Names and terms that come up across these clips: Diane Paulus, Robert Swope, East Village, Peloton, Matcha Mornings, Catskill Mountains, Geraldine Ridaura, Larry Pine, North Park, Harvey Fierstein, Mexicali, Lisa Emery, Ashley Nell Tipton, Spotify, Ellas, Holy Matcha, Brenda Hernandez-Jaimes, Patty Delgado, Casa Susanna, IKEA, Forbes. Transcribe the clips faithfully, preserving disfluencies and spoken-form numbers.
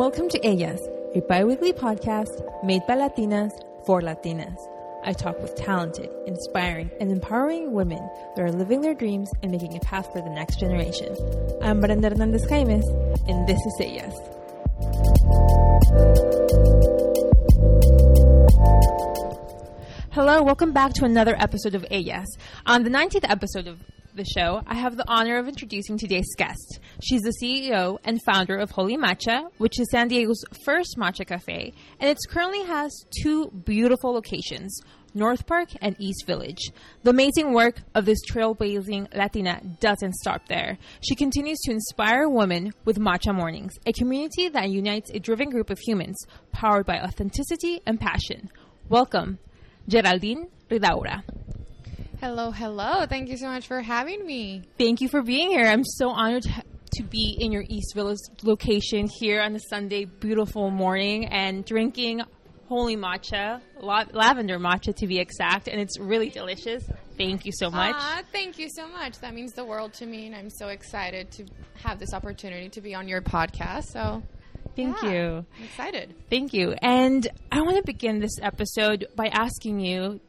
Welcome to Ellas, a bi-weekly podcast made by Latinas for Latinas. I talk with talented, inspiring, and empowering women that are living their dreams and making a path for the next generation. I'm Brenda Hernandez-Jaimes, and this is Ellas. Hello, welcome back to another episode of Ellas. On the nineteenth episode of the show, I have the honor of introducing today's guest. She's the C E O and founder of Holy Matcha, which is San Diego's first matcha cafe, and it currently has two beautiful locations, North Park and East Village. The amazing work of this trailblazing Latina doesn't stop there. She continues to inspire women with Matcha Mornings, a community that unites a driven group of humans powered by authenticity and passion. Welcome, Geraldine Ridaura. Hello, hello. Thank you so much for having me. Thank you for being here. I'm so honored to, ha- to be in your East Village location here on a Sunday, beautiful morning, and drinking holy matcha, la- lavender matcha to be exact, and it's really delicious. Thank you so much. Aw, thank you so much. That means the world to me, and I'm so excited to have this opportunity to be on your podcast, so... Thank yeah, you. I'm excited. Thank you. And I want to begin this episode by asking you,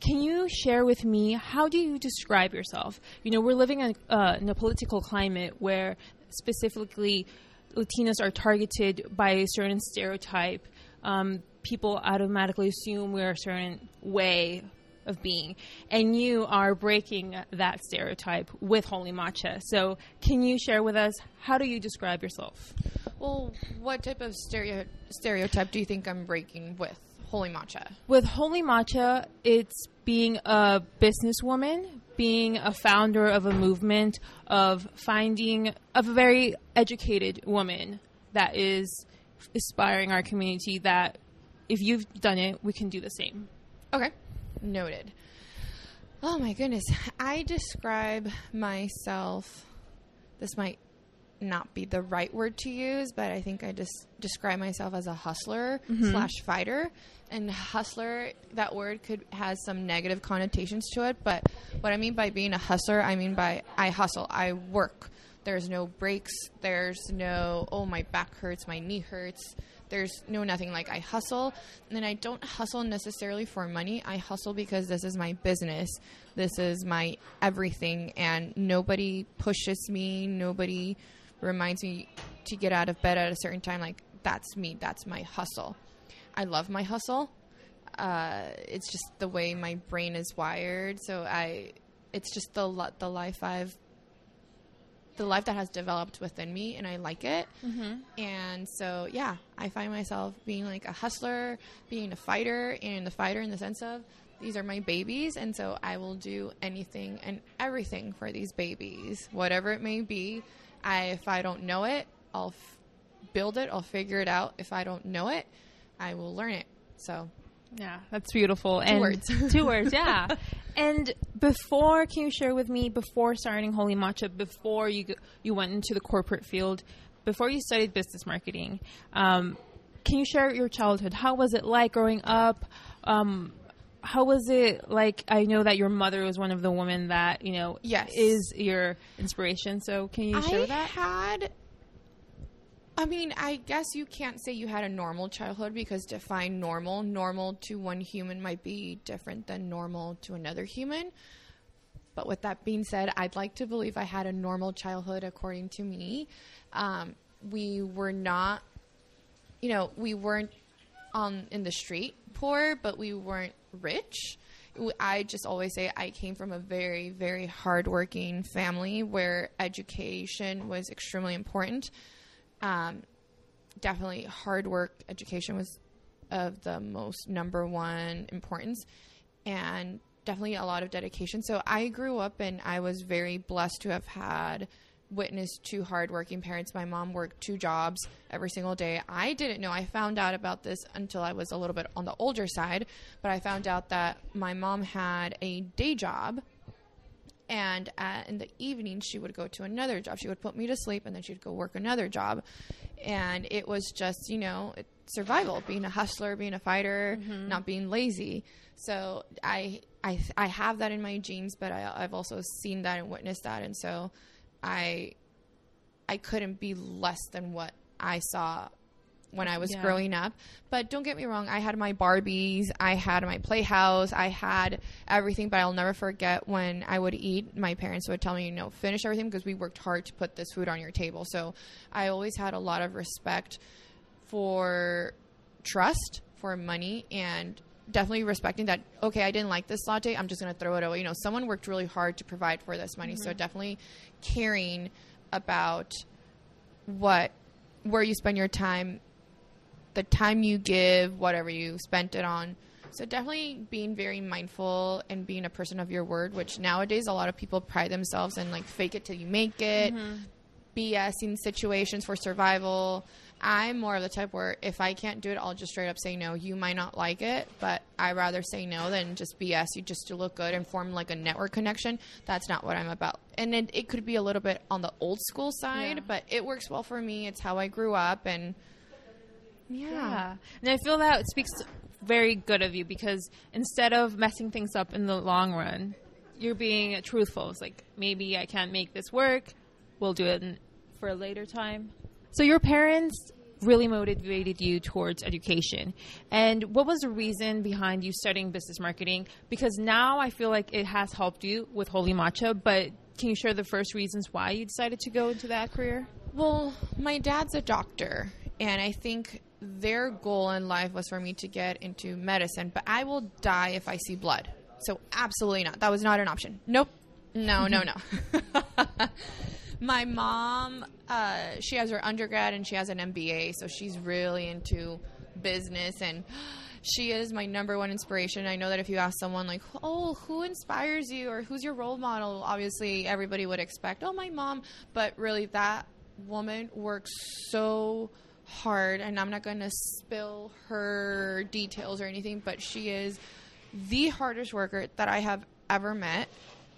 can you share with me, how do you describe yourself? You know, we're living in, uh, in a political climate where specifically Latinas are targeted by a certain stereotype. Um, people automatically assume we're a certain way of being. And you are breaking that stereotype with Holy Matcha. So can you share with us, how do you describe yourself? Well, what type of stereo- stereotype do you think I'm breaking with Holy Matcha? With Holy Matcha, it's being a businesswoman, being a founder of a movement, of finding of a very educated woman that is inspiring our community, that if you've done it, we can do the same. Okay. Noted. Oh my goodness. I describe myself, this might not be the right word to use, but I think I just describe myself as a hustler mm-hmm. slash fighter. And hustler, that word could has some negative connotations to it, but what I mean by being a hustler, I mean by I hustle, I work. There's no breaks, there's no, oh, my back hurts, my knee hurts. There's no nothing. Like, I hustle, and I don't hustle necessarily for money. I hustle because this is my business. This is my everything, and nobody pushes me. Nobody reminds me to get out of bed at a certain time. Like, that's me. That's my hustle. I love my hustle. Uh, it's just the way my brain is wired. So I, it's just the the life I've the life that has developed within me, and I like it. Mm-hmm. And so, yeah, I find myself being like a hustler, being a fighter, and a fighter in the sense of these are my babies. And so I will do anything and everything for these babies, whatever it may be. I, if I don't know it, I'll f- build it. I'll figure it out. If I don't know it, I will learn it. So yeah, that's beautiful. Two and words. Two words, yeah. And before, can you share with me, before starting Holy Matcha, before you you went into the corporate field, before you studied business marketing, um, can you share your childhood? How was it like growing up? Um, how was it like? I know that your mother was one of the women that, you know, yes. is your inspiration. So can you share I that? I had... I mean, I guess you can't say you had a normal childhood, because define normal. Normal to one human might be different than normal to another human. But with that being said, I'd like to believe I had a normal childhood according to me. Um, we were not, you know, we weren't on in the street poor, but we weren't rich. I just always say I came from a very, very hardworking family where education was extremely important. Um, definitely hard work, education was of the most number one importance, and definitely a lot of dedication. So I grew up and I was very blessed to have had witnessed two hardworking parents. My mom worked two jobs every single day. I didn't know. I found out about this until I was a little bit on the older side, but I found out that my mom had a day job. And uh, in the evening, she would go to another job. She would put me to sleep, and then she'd go work another job. And it was just, you know, survival, being a hustler, being a fighter, mm-hmm. not being lazy. So I, I, I have that in my genes, but I, I've also seen that and witnessed that. And so I, I couldn't be less than what I saw when I was yeah. growing up. But don't get me wrong, I had my Barbies, I had my playhouse, I had everything. But I'll never forget when I would eat, my parents would tell me, you know, finish everything because we worked hard to put this food on your table. So I always had a lot of respect for trust, for money, and definitely respecting that, okay, I didn't like this latte, I'm just going to throw it away. You know, someone worked really hard to provide for this money. Mm-hmm. So definitely caring about what, where you spend your time, the time you give, whatever you spent it on. So definitely being very mindful and being a person of your word, which nowadays a lot of people pride themselves in, like, fake it till you make it, mm-hmm. BSing situations for survival. I'm more of the type where if I can't do it, I'll just straight up say no. You might not like it, but I'd rather say no than just B S you just to look good and form like a network connection. That's not what I'm about. And it, it could be a little bit on the old school side, yeah. but it works well for me. It's how I grew up. And yeah. yeah. And I feel that it speaks very good of you because instead of messing things up in the long run, you're being truthful. It's like, maybe I can't make this work. We'll do it in, for a later time. So your parents really motivated you towards education. And what was the reason behind you studying business marketing? Because now I feel like it has helped you with Holy Matcha, but can you share the first reasons why you decided to go into that career? Well, my dad's a doctor, and I think their goal in life was for me to get into medicine, but I will die if I see blood. So absolutely not. That was not an option. Nope. No, no, no. My mom, uh, she has her undergrad and she has an M B A, so she's really into business, and she is my number one inspiration. I know that if you ask someone, like, oh, who inspires you or who's your role model, obviously everybody would expect, oh, my mom. But really, that woman works so hard, and I'm not going to spill her details or anything, but she is the hardest worker that I have ever met,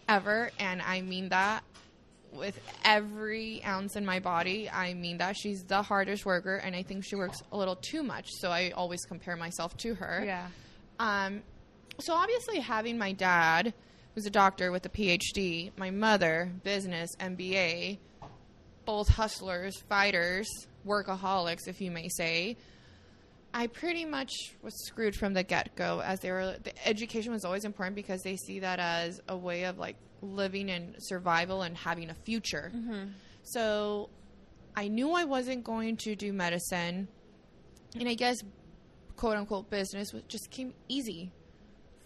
ever, and I mean that. With every ounce in my body, I mean that. She's the hardest worker, and I think she works a little too much, so I always compare myself to her. Yeah. Um, so obviously having my dad, who's a doctor with a P H D, my mother, business, M B A, both hustlers, fighters, workaholics, if you may say, I pretty much was screwed from the get-go. As they were, the education was always important because they see that as a way of, like, living and survival and having a future. Mm-hmm. So I knew I wasn't going to do medicine, and I guess quote unquote business was, just came easy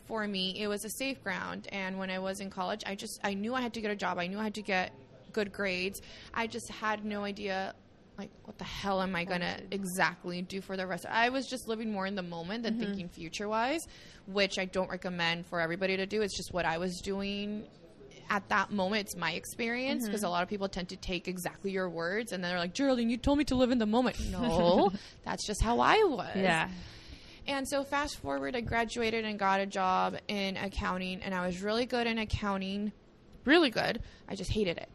for me. It was a safe ground. And when I was in college, I just, I knew I had to get a job. I knew I had to get good grades. I just had no idea, like, what the hell am I going to exactly do for the rest? I was just living more in the moment than mm-hmm. thinking future wise, which I don't recommend for everybody to do. It's just what I was doing at that moment. It's my experience, because mm-hmm. a lot of people tend to take exactly your words and then they're like, Geraldine, you told me to live in the moment. No, that's just how I was. Yeah. And so fast forward, I graduated and got a job in accounting, and I was really good in accounting, really good. I just hated it.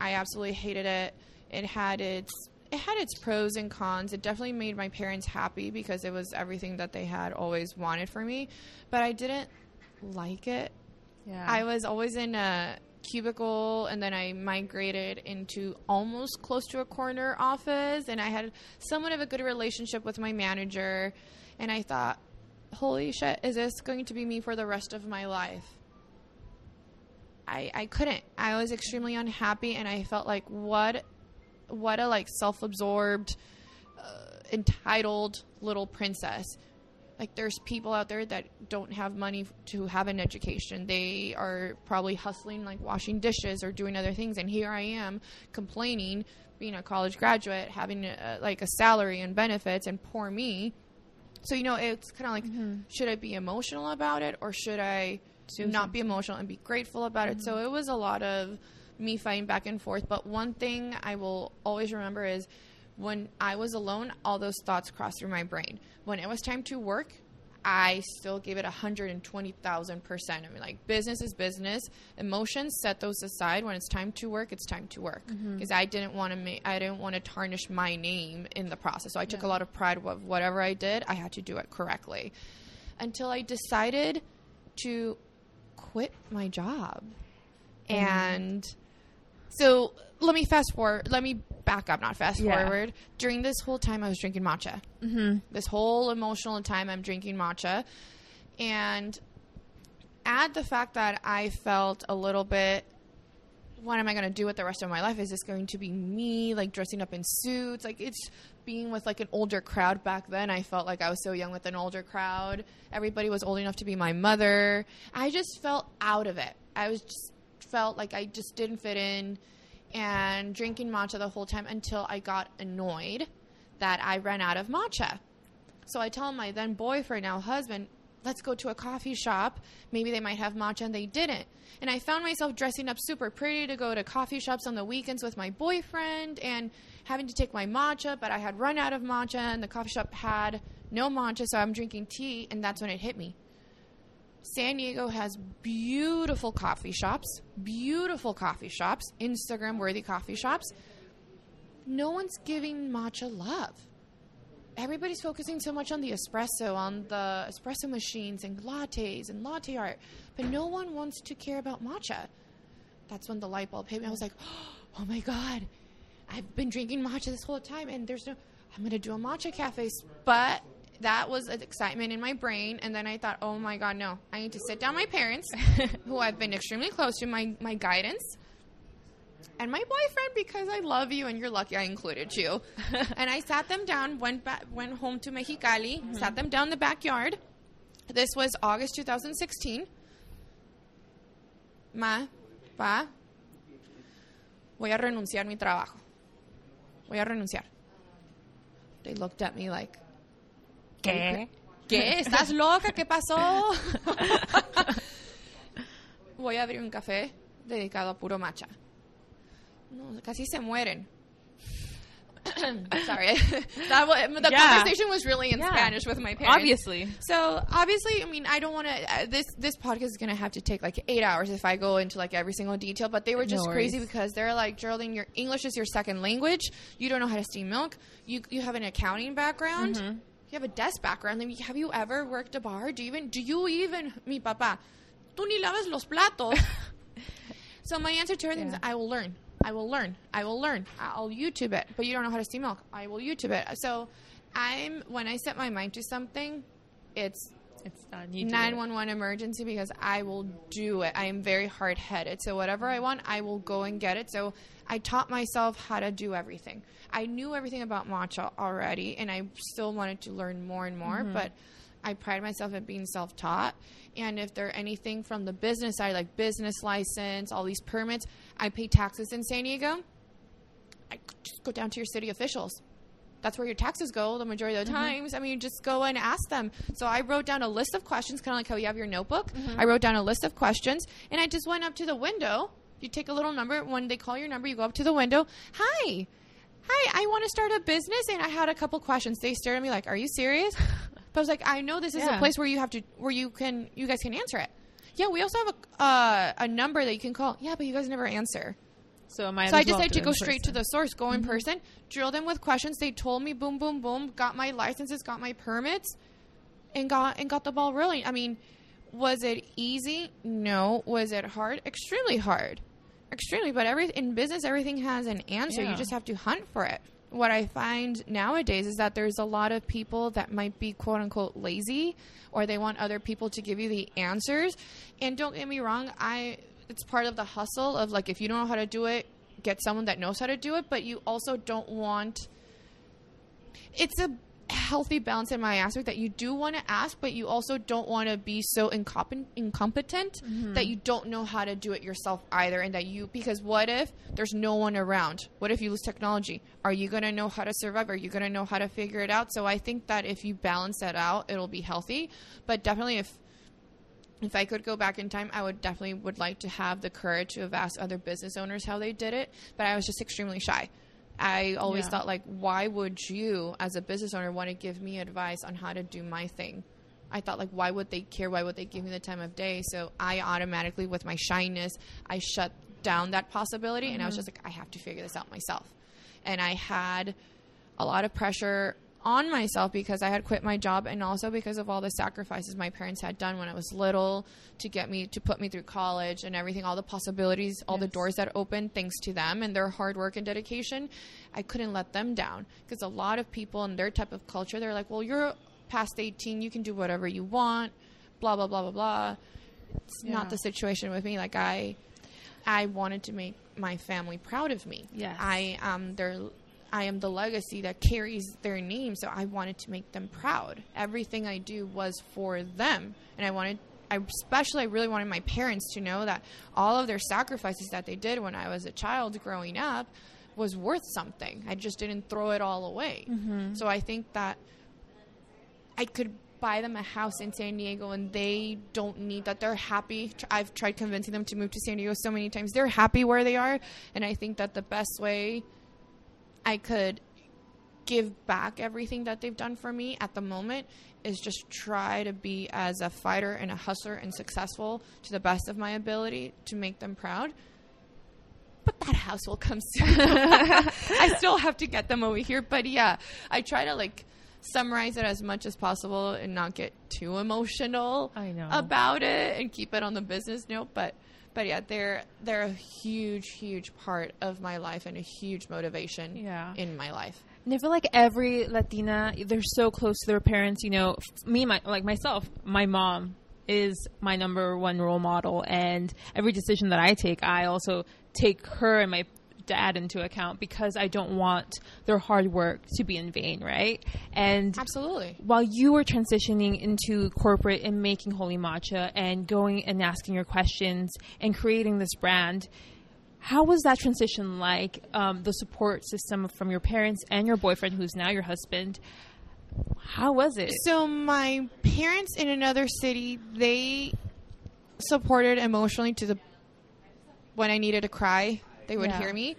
I absolutely hated it. It had its, it had its pros and cons. It definitely made my parents happy because it was everything that they had always wanted for me, but I didn't like it. Yeah. I was always in a cubicle, and then I migrated into almost close to a corner office, and I had somewhat of a good relationship with my manager, and I thought, holy shit, is this going to be me for the rest of my life? I I couldn't. I was extremely unhappy, and I felt like what what a like self-absorbed, uh, entitled little princess. Like, there's people out there that don't have money to have an education. They are probably hustling, like washing dishes or doing other things. And here I am complaining, being a college graduate, having a, like a salary and benefits, and poor me. So, you know, it's kind of like, mm-hmm. should I be emotional about it, or should I Susan. not be emotional and be grateful about mm-hmm. it? So it was a lot of me fighting back and forth. But one thing I will always remember is, when I was alone, all those thoughts crossed through my brain. When it was time to work, I still gave it one hundred twenty thousand percent. I mean, like, business is business. Emotions, set those aside. When it's time to work, it's time to work. Because mm-hmm. I didn't want to ma- I didn't want to tarnish my name in the process. So I took yeah. a lot of pride of whatever I did. I had to do it correctly. Until I decided to quit my job. Mm-hmm. And So let me fast forward. Let me back up, not fast yeah. forward. During this whole time, I was drinking matcha. Mm-hmm. This whole emotional time, I'm drinking matcha. And add the fact that I felt a little bit, what am I going to do with the rest of my life? Is this going to be me, like, dressing up in suits? Like, it's being with, like, an older crowd. Back then, I felt like I was so young with an older crowd. Everybody was old enough to be my mother. I just felt out of it. I was just felt like I just didn't fit in, and drinking matcha the whole time until I got annoyed that I ran out of matcha. So I tell my then boyfriend, now husband, let's go to a coffee shop. Maybe they might have matcha, and they didn't. And I found myself dressing up super pretty to go to coffee shops on the weekends with my boyfriend and having to take my matcha, but I had run out of matcha, and the coffee shop had no matcha, so I'm drinking tea, and that's when it hit me. San Diego has beautiful coffee shops, beautiful coffee shops, Instagram-worthy coffee shops. No one's giving matcha love. Everybody's focusing so much on the espresso, on the espresso machines and lattes and latte art, but no one wants to care about matcha. That's when the light bulb hit me. I was like, oh my God, I've been drinking matcha this whole time, and there's no, I'm going to do a matcha cafe. But that was an excitement in my brain. And then I thought, oh my God, no, I need to sit down my parents, who I've been extremely close to, my, my guidance, and my boyfriend, because I love you and you're lucky I included you. And I sat them down, went back, went home to Mexicali, mm-hmm. sat them down in the backyard. This was August two thousand sixteen. Ma, pa, voy a renunciar mi trabajo. Voy a renunciar. They looked at me like, ¿qué? ¿Qué? ¿Estás loca? ¿Qué pasó? Voy a abrir un café dedicado a puro matcha. No, casi se mueren. Sorry. that was, the yeah. conversation was really in yeah. Spanish with my parents. Obviously. So, obviously, I mean, I don't want to... Uh, this this podcast is going to have to take, like, eight hours if I go into, like, every single detail. But they were just no crazy because they're like, Geraldine, your English is your second language. You don't know how to steam milk. You you have an accounting background. Mm-hmm. You have a desk background. I mean, have you ever worked a bar? Do you even... Do you even... Mi papá, tú ni lavas los platos. So, my answer to her yeah. is, I will learn. I will learn. I will learn. I'll YouTube it. But you don't know how to steam milk. I will YouTube it. So I'm, when I set my mind to something, it's it's done. You nine one one emergency, because I will do it. I am very hard-headed. So whatever I want, I will go and get it. So I taught myself how to do everything. I knew everything about matcha already, and I still wanted to learn more and more. Mm-hmm. But I pride myself in being self-taught. And if there are anything from the business side, like business license, all these permits, I pay taxes in San Diego. I just go down to your city officials. That's where your taxes go the majority of the mm-hmm. times. I mean, you just go and ask them. So I wrote down a list of questions, kind of like how you have your notebook. Mm-hmm. I wrote down a list of questions, and I just went up to the window. You take a little number. When they call your number, you go up to the window. Hi. Hi, I want to start a business, and I had a couple questions. They stared at me like, are you serious? But I was like, I know this is yeah. a place where you have to, where you can, you guys can answer it. Yeah, we also have a uh, a number that you can call. Yeah, but you guys never answer. So, am I so I decided to go straight to the source, go in mm-hmm. person, drill them with questions. They told me, boom, boom, boom, got my licenses, got my permits, and got and got the ball rolling. I mean, was it easy? No. Was it hard? Extremely hard, extremely. But every in business, everything has an answer. Yeah. You just have to hunt for it. What I find nowadays is that there's a lot of people that might be quote unquote lazy, or they want other people to give you the answers. And don't get me wrong, I it's part of the hustle of, like, if you don't know how to do it, get someone that knows how to do it. But you also don't want, it's a healthy balance in my aspect that you do want to ask, but you also don't want to be so incompetent, incompetent mm-hmm. that you don't know how to do it yourself either. And that you, because what if there's no one around? What if you lose technology? Are you going to know how to survive? Are you going to know how to figure it out? So I think that if you balance that out, it'll be healthy. But definitely, if if I could go back in time, I would definitely would like to have the courage to have asked other business owners how they did it. But I was just extremely shy. I always yeah. thought, like, why would you, as a business owner, want to give me advice on how to do my thing? I thought, like, why would they care? Why would they give me the time of day? So I automatically, with my shyness, I shut down that possibility. Mm-hmm. And I was just like, I have to figure this out myself. And I had a lot of pressure on myself because I had quit my job, and also because of all the sacrifices my parents had done when I was little to get me, to put me through college and everything, all the possibilities, all yes. the doors that opened thanks to them and their hard work and dedication. I couldn't let them down, because a lot of people in their type of culture, they're like, well, you're past eighteen, you can do whatever you want, blah, blah, blah, blah, blah. It's yeah. not the situation with me. Like I, I wanted to make my family proud of me. Yes. I um, their I am the legacy that carries their name, so I wanted to make them proud. Everything I do was for them, and I wanted, I especially, I really wanted my parents to know that all of their sacrifices that they did when I was a child growing up was worth something. I just didn't throw it all away. Mm-hmm. So I think that I could buy them a house in San Diego and they don't need that. They're happy. I've tried convincing them to move to San Diego so many times. They're happy where they are. And I think that the best way I could give back everything that they've done for me at the moment is just try to be as a fighter and a hustler and successful to the best of my ability to make them proud. But that house will come soon. I still have to get them over here. But yeah, I try to like summarize it as much as possible and not get too emotional I know. about it, and keep it on the business note. But, but yeah, they're, they're a huge, huge part of my life and a huge motivation yeah. in my life. And I feel like every Latina, they're so close to their parents. You know, me, my, like myself, my mom is my number one role model. And every decision that I take, I also take her and my dad into account, because I don't want their hard work to be in vain, right? And absolutely. While you were transitioning into corporate and making Holy Matcha and going and asking your questions and creating this brand, how was that transition like? Um, the support system from your parents and your boyfriend, who's now your husband, how was it? So my parents in another city, they supported emotionally to the when I needed to cry. They would yeah. hear me.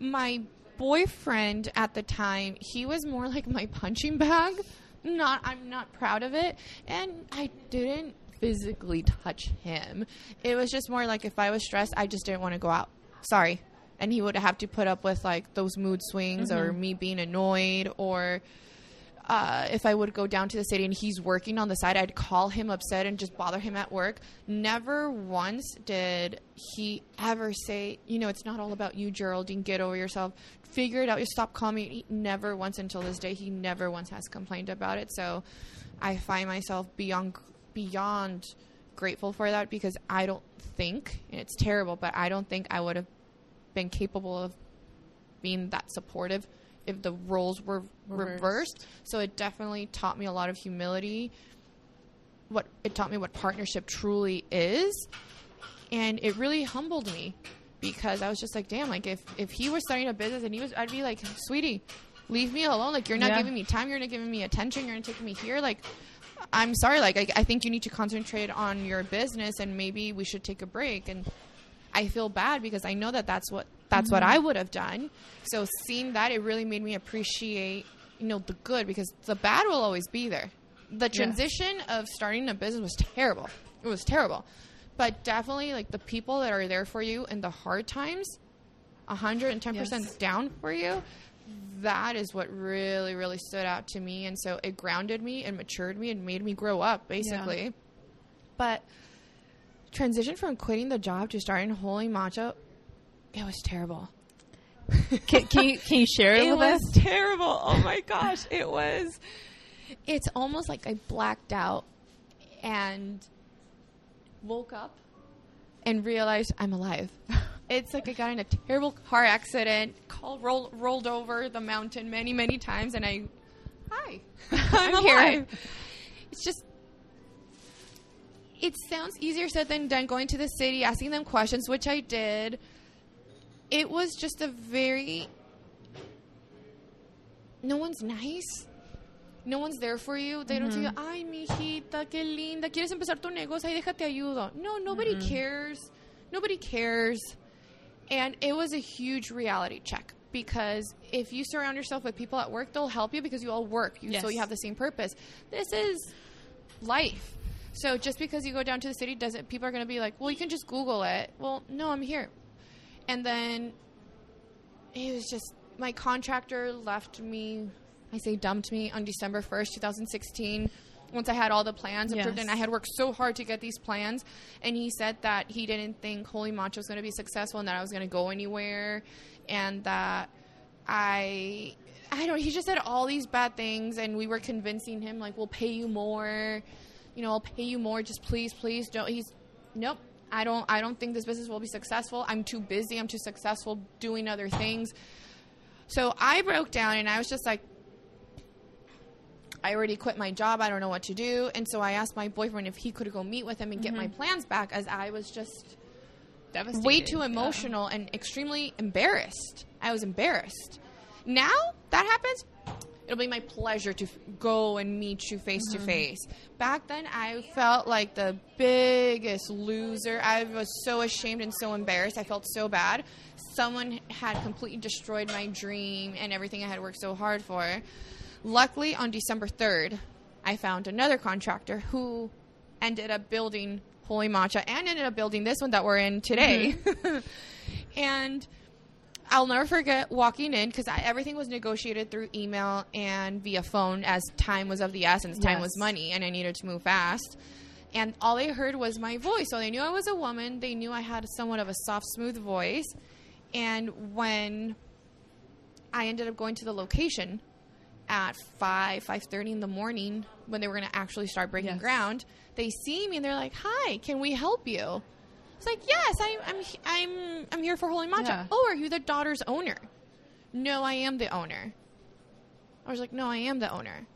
My boyfriend at the time, he was more like my punching bag. Not, I'm not proud of it. And I didn't physically touch him. It was just more like if I was stressed, I just didn't want to go out. Sorry. And he would have to put up with like those mood swings mm-hmm. or me being annoyed, or uh, if I would go down to the city and he's working on the side, I'd call him upset and just bother him at work. Never once did he ever say, you know, it's not all about you, Geraldine, get over yourself, figure it out, just stop calling me. Never once until this day, he never once has complained about it. So I find myself beyond, beyond grateful for that, because I don't think, and it's terrible, but I don't think I would have been capable of being that supportive if the roles were reversed. reversed. So it definitely taught me a lot of humility. What it taught me what partnership truly is. And it really humbled me, because I was just like, damn, like if, if he was starting a business and he was, I'd be like, sweetie, leave me alone. Like you're not yeah. giving me time. You're not giving me attention. You're not taking me here. Like, I'm sorry. Like, I, I think you need to concentrate on your business, and maybe we should take a break. And I feel bad because I know that that's what, that's mm-hmm. what I would have done. So seeing that, it really made me appreciate, you know, the good, because the bad will always be there. The transition yes. of starting a business was terrible. It was terrible. But definitely, like, the people that are there for you in the hard times, one hundred ten percent yes. down for you, that is what really, really stood out to me. And so it grounded me and matured me and made me grow up, basically. Yeah. But transition from quitting the job to starting Holy Matcha, it was terrible. Can, can you can you share it, it with us? It was terrible. Oh my gosh, it was. It's almost like I blacked out and woke up and realized I'm alive. It's like I got in a terrible car accident, call, roll, rolled over the mountain many, many times, and I, hi, I'm, I'm alive. Here. It's just. It sounds easier said than done. Going to the city, asking them questions, which I did. It was just a very, no one's nice. No one's there for you. They mm-hmm. don't tell you, ay, mijita, qué linda, quieres empezar tu negocio, ay, déjate ayudo. No, nobody mm-hmm. cares. Nobody cares. And it was a huge reality check, because if you surround yourself with people at work, they'll help you because you all work. You, yes. So you have the same purpose. This is life. So just because you go down to the city, doesn't people are going to be like, well, you can just Google it. Well, no, I'm here. And then it was just, my contractor left me. I I say dumped me on December first, twenty sixteen, once I had all the plans approved, yes. and I had worked so hard to get these plans. And he said that he didn't think Holy Matcha was going to be successful and that I was going to go anywhere, and that I, I don't, he just said all these bad things, and we were convincing him, like, we'll pay you more, you know, I'll pay you more, just please, please don't. He's, nope, I don't, I don't think this business will be successful. I'm too busy. I'm too successful doing other things. So I broke down, and I was just like, I already quit my job. I don't know what to do. And so I asked my boyfriend if he could go meet with him and mm-hmm. get my plans back, as I was just devastated, way too emotional yeah. and extremely embarrassed. I was embarrassed. Now that happens, it'll be my pleasure to f- go and meet you face mm-hmm. to face. Back then, I felt like the biggest loser. I was so ashamed and so embarrassed. I felt so bad. Someone had completely destroyed my dream and everything I had worked so hard for. Luckily, on December third, I found another contractor who ended up building Holy Matcha and ended up building this one that we're in today. Mm-hmm. And I'll never forget walking in, because everything was negotiated through email and via phone, as time was of the essence. Time yes. was money, and I needed to move fast. And all they heard was my voice. So they knew I was a woman. They knew I had somewhat of a soft, smooth voice. And when I ended up going to the location at five, five thirty in the morning, when they were going to actually start breaking yes. ground, they see me and they're like, hi, can we help you? It's like, yes, I, I'm, I'm, I'm here for Holy Matcha. Yeah. Oh, are you the daughter's owner? No, I am the owner. I was like, no, I am the owner.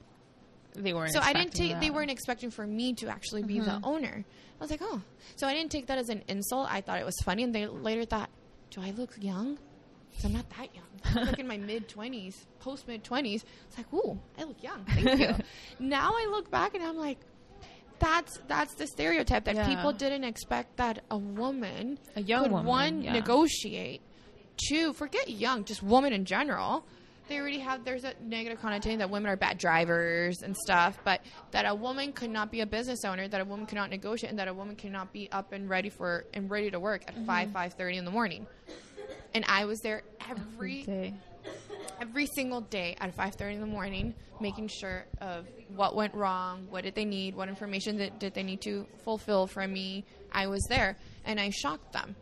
They weren't. So I didn't take, that. they weren't expecting for me to actually be mm-hmm. the owner. I was like, oh, so I didn't take that as an insult. I thought it was funny. And they later thought, do I look young? Because I'm not that young. I'm like in my mid-twenties, post-mid-twenties. It's like, ooh, I look young. Thank you. Now I look back and I'm like, that's that's the stereotype that yeah. people didn't expect, that a woman a young could, woman, one, yeah. negotiate, two, forget young, just woman in general. They already have, there's a negative connotation that women are bad drivers and stuff, but that a woman could not be a business owner, that a woman could not negotiate, and that a woman cannot be up and ready for and ready to work at mm-hmm. five, five thirty in the morning. And I was there every, every day, every single day at five thirty in the morning, making sure of what went wrong, what did they need, what information that, did they need to fulfill from me. I was there, and I shocked them.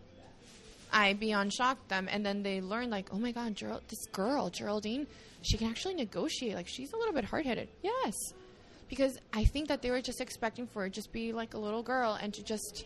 I beyond shocked them, and then they learned, like, oh, my God, Gerald, this girl, Geraldine, she can actually negotiate. Like, she's a little bit hard-headed. Yes, because I think that they were just expecting for it, just be like a little girl and to just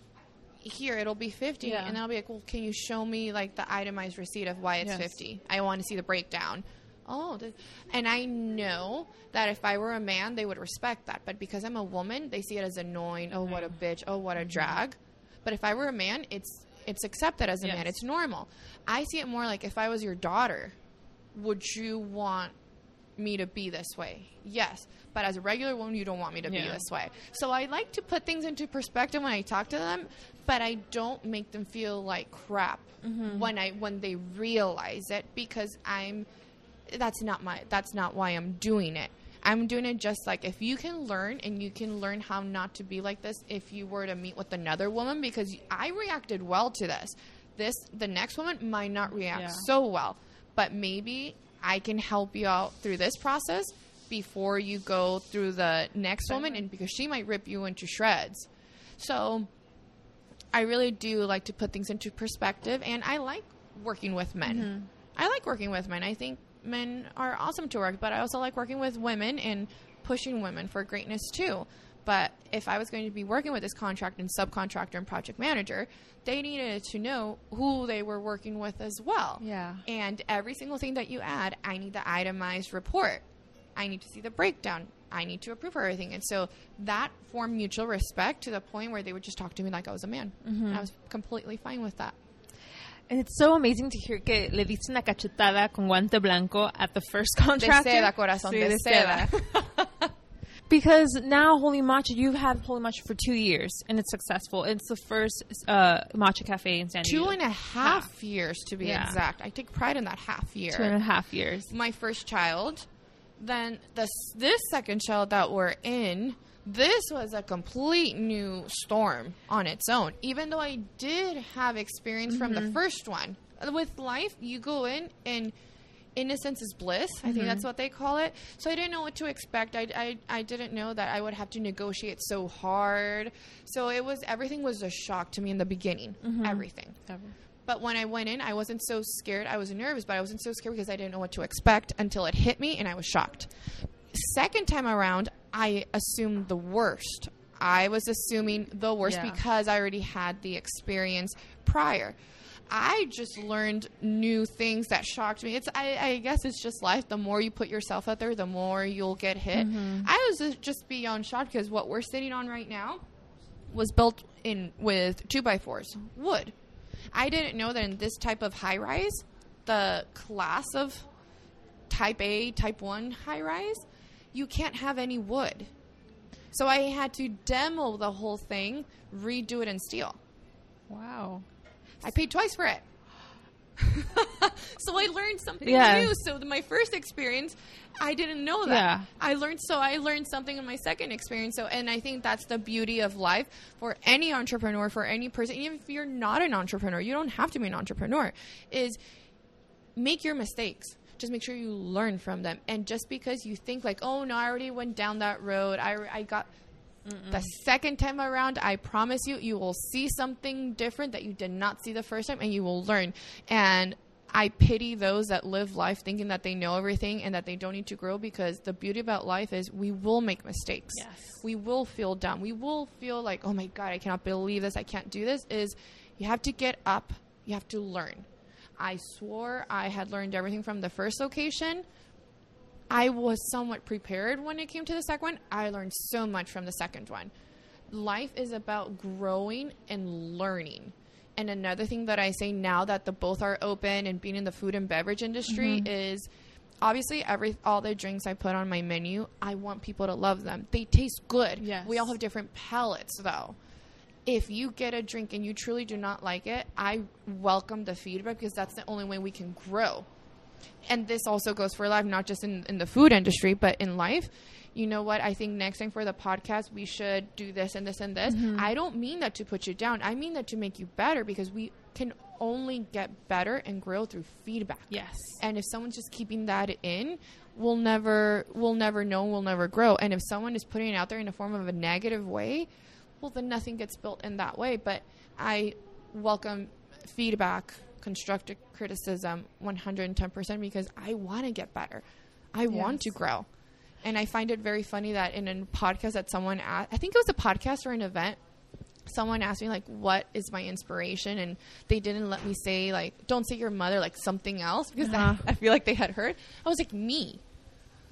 – here it'll be fifty yeah. and I'll be like, well, can you show me like the itemized receipt of why it's yes. fifty? I want to see the breakdown. Oh, th- and I know that if I were a man, they would respect that, but because I'm a woman, they see it as annoying. Oh, what a bitch. Oh, what a drag. But if I were a man, it's it's accepted as a yes. man. It's normal. I see it more like, if I was your daughter, would you want me to be this way? Yes. But as a regular woman, you don't want me to yeah. be this way. So I like to put things into perspective when I talk to them, but I don't make them feel like crap mm-hmm. when I when they realize it, because I'm that's not my that's not why I'm doing it. I'm doing it just like, if you can learn and you can learn how not to be like this if you were to meet with another woman, because I reacted well to this. This the next woman might not react yeah. so well, but maybe I can help you out through this process before you go through the next woman, and because she might rip you into shreds. So I really do like to put things into perspective, and I like working with men. Mm-hmm. I like working with men. I think men are awesome to work, but I also like working with women and pushing women for greatness too. But if I was going to be working with this contract and subcontractor and project manager, they needed to know who they were working with as well. Yeah. And every single thing that you add, I need the itemized report. I need to see the breakdown. I need to approve everything. And so that formed mutual respect to the point where they would just talk to me like I was a man. Mm-hmm. And I was completely fine with that. And it's so amazing to hear que le diste una cachetada con guante blanco at the first contractor. De seda, corazón, sí, de, de seda. seda. Because now Holy Matcha, you've had Holy Matcha for two years, and it's successful. It's the first uh, matcha cafe in San Diego. Two and a half, half. years, to be yeah. exact. I take pride in that half year. Two and a half years. My first child. Then this, this second child that we're in, this was a complete new storm on its own. Even though I did have experience mm-hmm. from the first one. With life, you go in and innocence is bliss. Mm-hmm. I think that's what they call it. So I didn't know what to expect. I, I, I didn't know that I would have to negotiate so hard. So it was, everything was a shock to me in the beginning. Mm-hmm. Everything. Everything. But when I went in, I wasn't so scared. I was nervous, but I wasn't so scared because I didn't know what to expect until it hit me, and I was shocked. Second time around, I assumed the worst. I was assuming the worst yeah. because I already had the experience prior. I just learned new things that shocked me. It's I, I guess it's just life. The more you put yourself out there, the more you'll get hit. Mm-hmm. I was just beyond shocked because what we're sitting on right now was built in with two by fours, wood. I didn't know that in this type of high-rise, the class of type A, type one high-rise, you can't have any wood. So I had to demo the whole thing, redo it in steel. Wow. I paid twice for it. So I learned something yeah. new. So my first experience, I didn't know that. Yeah. I learned so I learned something in my second experience. So, and I think that's the beauty of life for any entrepreneur, for any person, even if you're not an entrepreneur, you don't have to be an entrepreneur, is make your mistakes. Just make sure you learn from them. And just because you think like, oh no, I already went down that road. I, I got Mm-mm. the second time around, I promise you, you will see something different that you did not see the first time, and you will learn. And I pity those that live life thinking that they know everything and that they don't need to grow, because the beauty about life is we will make mistakes. Yes. We will feel dumb. We will feel like, oh my God, I cannot believe this. I can't do this. Is you have to get up. You have to learn. I swore I had learned everything from the first location. I was somewhat prepared when it came to the second one. I learned so much from the second one. Life is about growing and learning. And another thing that I say now that the both are open and being in the food and beverage industry mm-hmm. is obviously every all the drinks I put on my menu, I want people to love them. They taste good. Yes. We all have different palates, though. If you get a drink and you truly do not like it, I welcome the feedback, because that's the only way we can grow. And this also goes for life, not just in, in the food industry, but in life. You know what? I think next thing for the podcast, we should do this and this and this. Mm-hmm. I don't mean that to put you down. I mean that to make you better, because we can only get better and grow through feedback. Yes. And if someone's just keeping that in, we'll never, we'll never know, we'll never grow. And if someone is putting it out there in a form of a negative way, well, then nothing gets built in that way. But I welcome feedback, constructive criticism, one hundred ten percent, because I want to get better. I yes. want to grow. And I find it very funny that in a podcast that someone asked, I think it was a podcast or an event, someone asked me, like, what is my inspiration? And they didn't let me say, like, don't say your mother, like something else, because uh-huh. I, I feel like they had heard. I was like, me.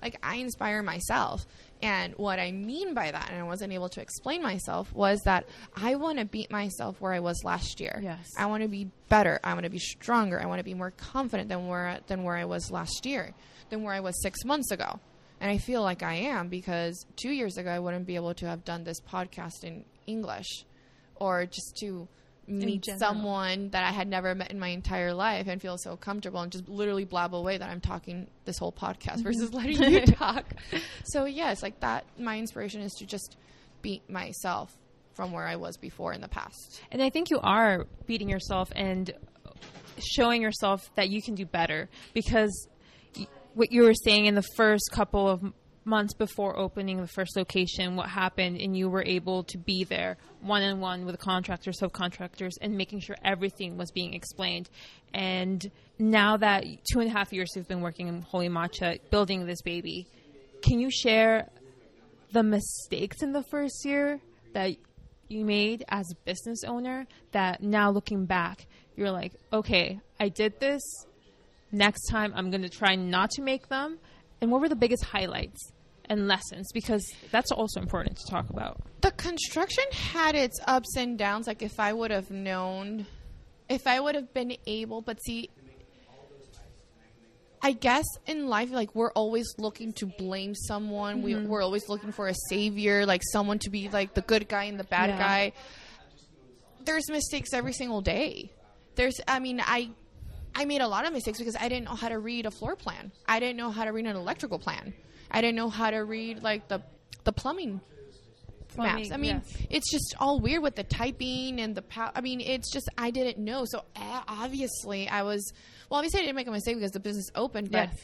Like, I inspire myself. And what I mean by that, and I wasn't able to explain myself, was that I want to beat myself where I was last year. Yes. I want to be better. I want to be stronger. I want to be more confident than where than where I was last year, than where I was six months ago. And I feel like I am, because two years ago, I wouldn't be able to have done this podcast in English, or just to meet someone that I had never met in my entire life and feel so comfortable and just literally blab away that I'm talking this whole podcast versus letting you talk. So yes, like that, my inspiration is to just beat myself from where I was before in the past. And I think you are beating yourself and showing yourself that you can do better, because what you were saying in the first couple of months before opening the first location, what happened, and you were able to be there one-on-one with contractors, subcontractors, and making sure everything was being explained. And now that two and a half years you've been working in Holy Matcha, building this baby, can you share the mistakes in the first year that you made as a business owner that now looking back, you're like, okay, I did this. Next time I'm going to try not to make them. And what were the biggest highlights and lessons? Because that's also important to talk about. The construction had its ups and downs. Like, if I would have known, if I would have been able, but see, I guess in life, like, we're always looking to blame someone. Mm-hmm. We, we're always looking for a savior, like someone to be like the good guy and the bad yeah. guy. There's mistakes every single day. There's, I mean, I, I made a lot of mistakes because I didn't know how to read a floor plan. I didn't know how to read an electrical plan. I didn't know how to read like the the plumbing maps. I mean, yes. It's just all weird with the typing and the pow- I mean, it's just, I didn't know. So obviously I was, well, obviously I didn't make a mistake because the business opened, but yes.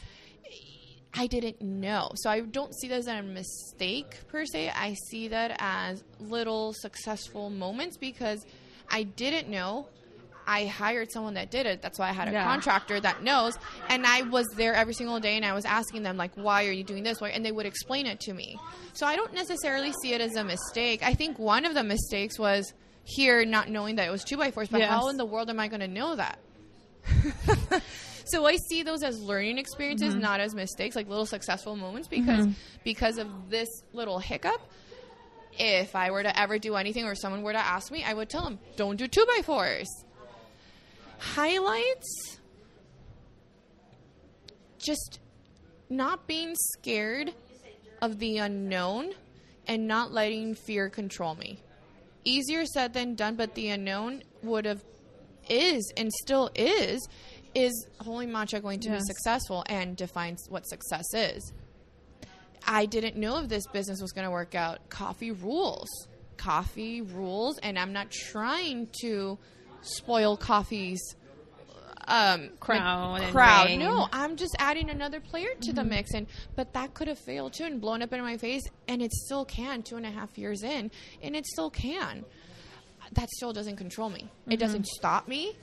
I didn't know. So I don't see that as a mistake per se. I see that as little successful moments because I didn't know. I hired someone that did it. That's why I had a yeah. contractor that knows. And I was there every single day, and I was asking them, like, why are you doing this? Why? And they would explain it to me. So I don't necessarily see it as a mistake. I think one of the mistakes was here not knowing that it was two by fours. But yes. how in the world am I going to know that? So I see those as learning experiences, mm-hmm. not as mistakes, like little successful moments. Because mm-hmm. because of this little hiccup, if I were to ever do anything or someone were to ask me, I would tell them, don't do two by fours. Highlights, just not being scared of the unknown and not letting fear control me. Easier said than done, but the unknown would have is and still is, is Holy Matcha going to yes. be successful and defines what success is. I didn't know if this business was going to work out. Coffee rules. Coffee rules, and I'm not trying to spoil coffee's um, crowd. Like, crowd. No, I'm just adding another player to mm-hmm. the mix. And but that could have failed too and blown up in my face. And it still can two and a half years in. And it still can. That still doesn't control me. Mm-hmm. It doesn't stop me.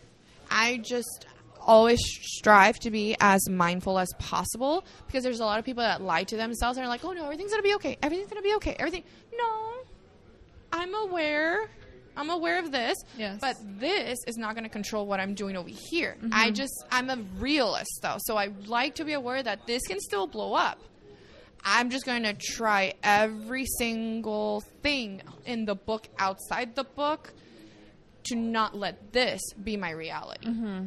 I just always strive to be as mindful as possible because there's a lot of people that lie to themselves and are like, oh, no, everything's going to be okay. Everything's going to be okay. Everything. No, I'm aware. I'm aware of this, yes. but this is not going to control what I'm doing over here. Mm-hmm. I just, I'm a realist though. So I like to be aware that this can still blow up. I'm just going to try every single thing in the book, outside the book, to not let this be my reality. Mm-hmm.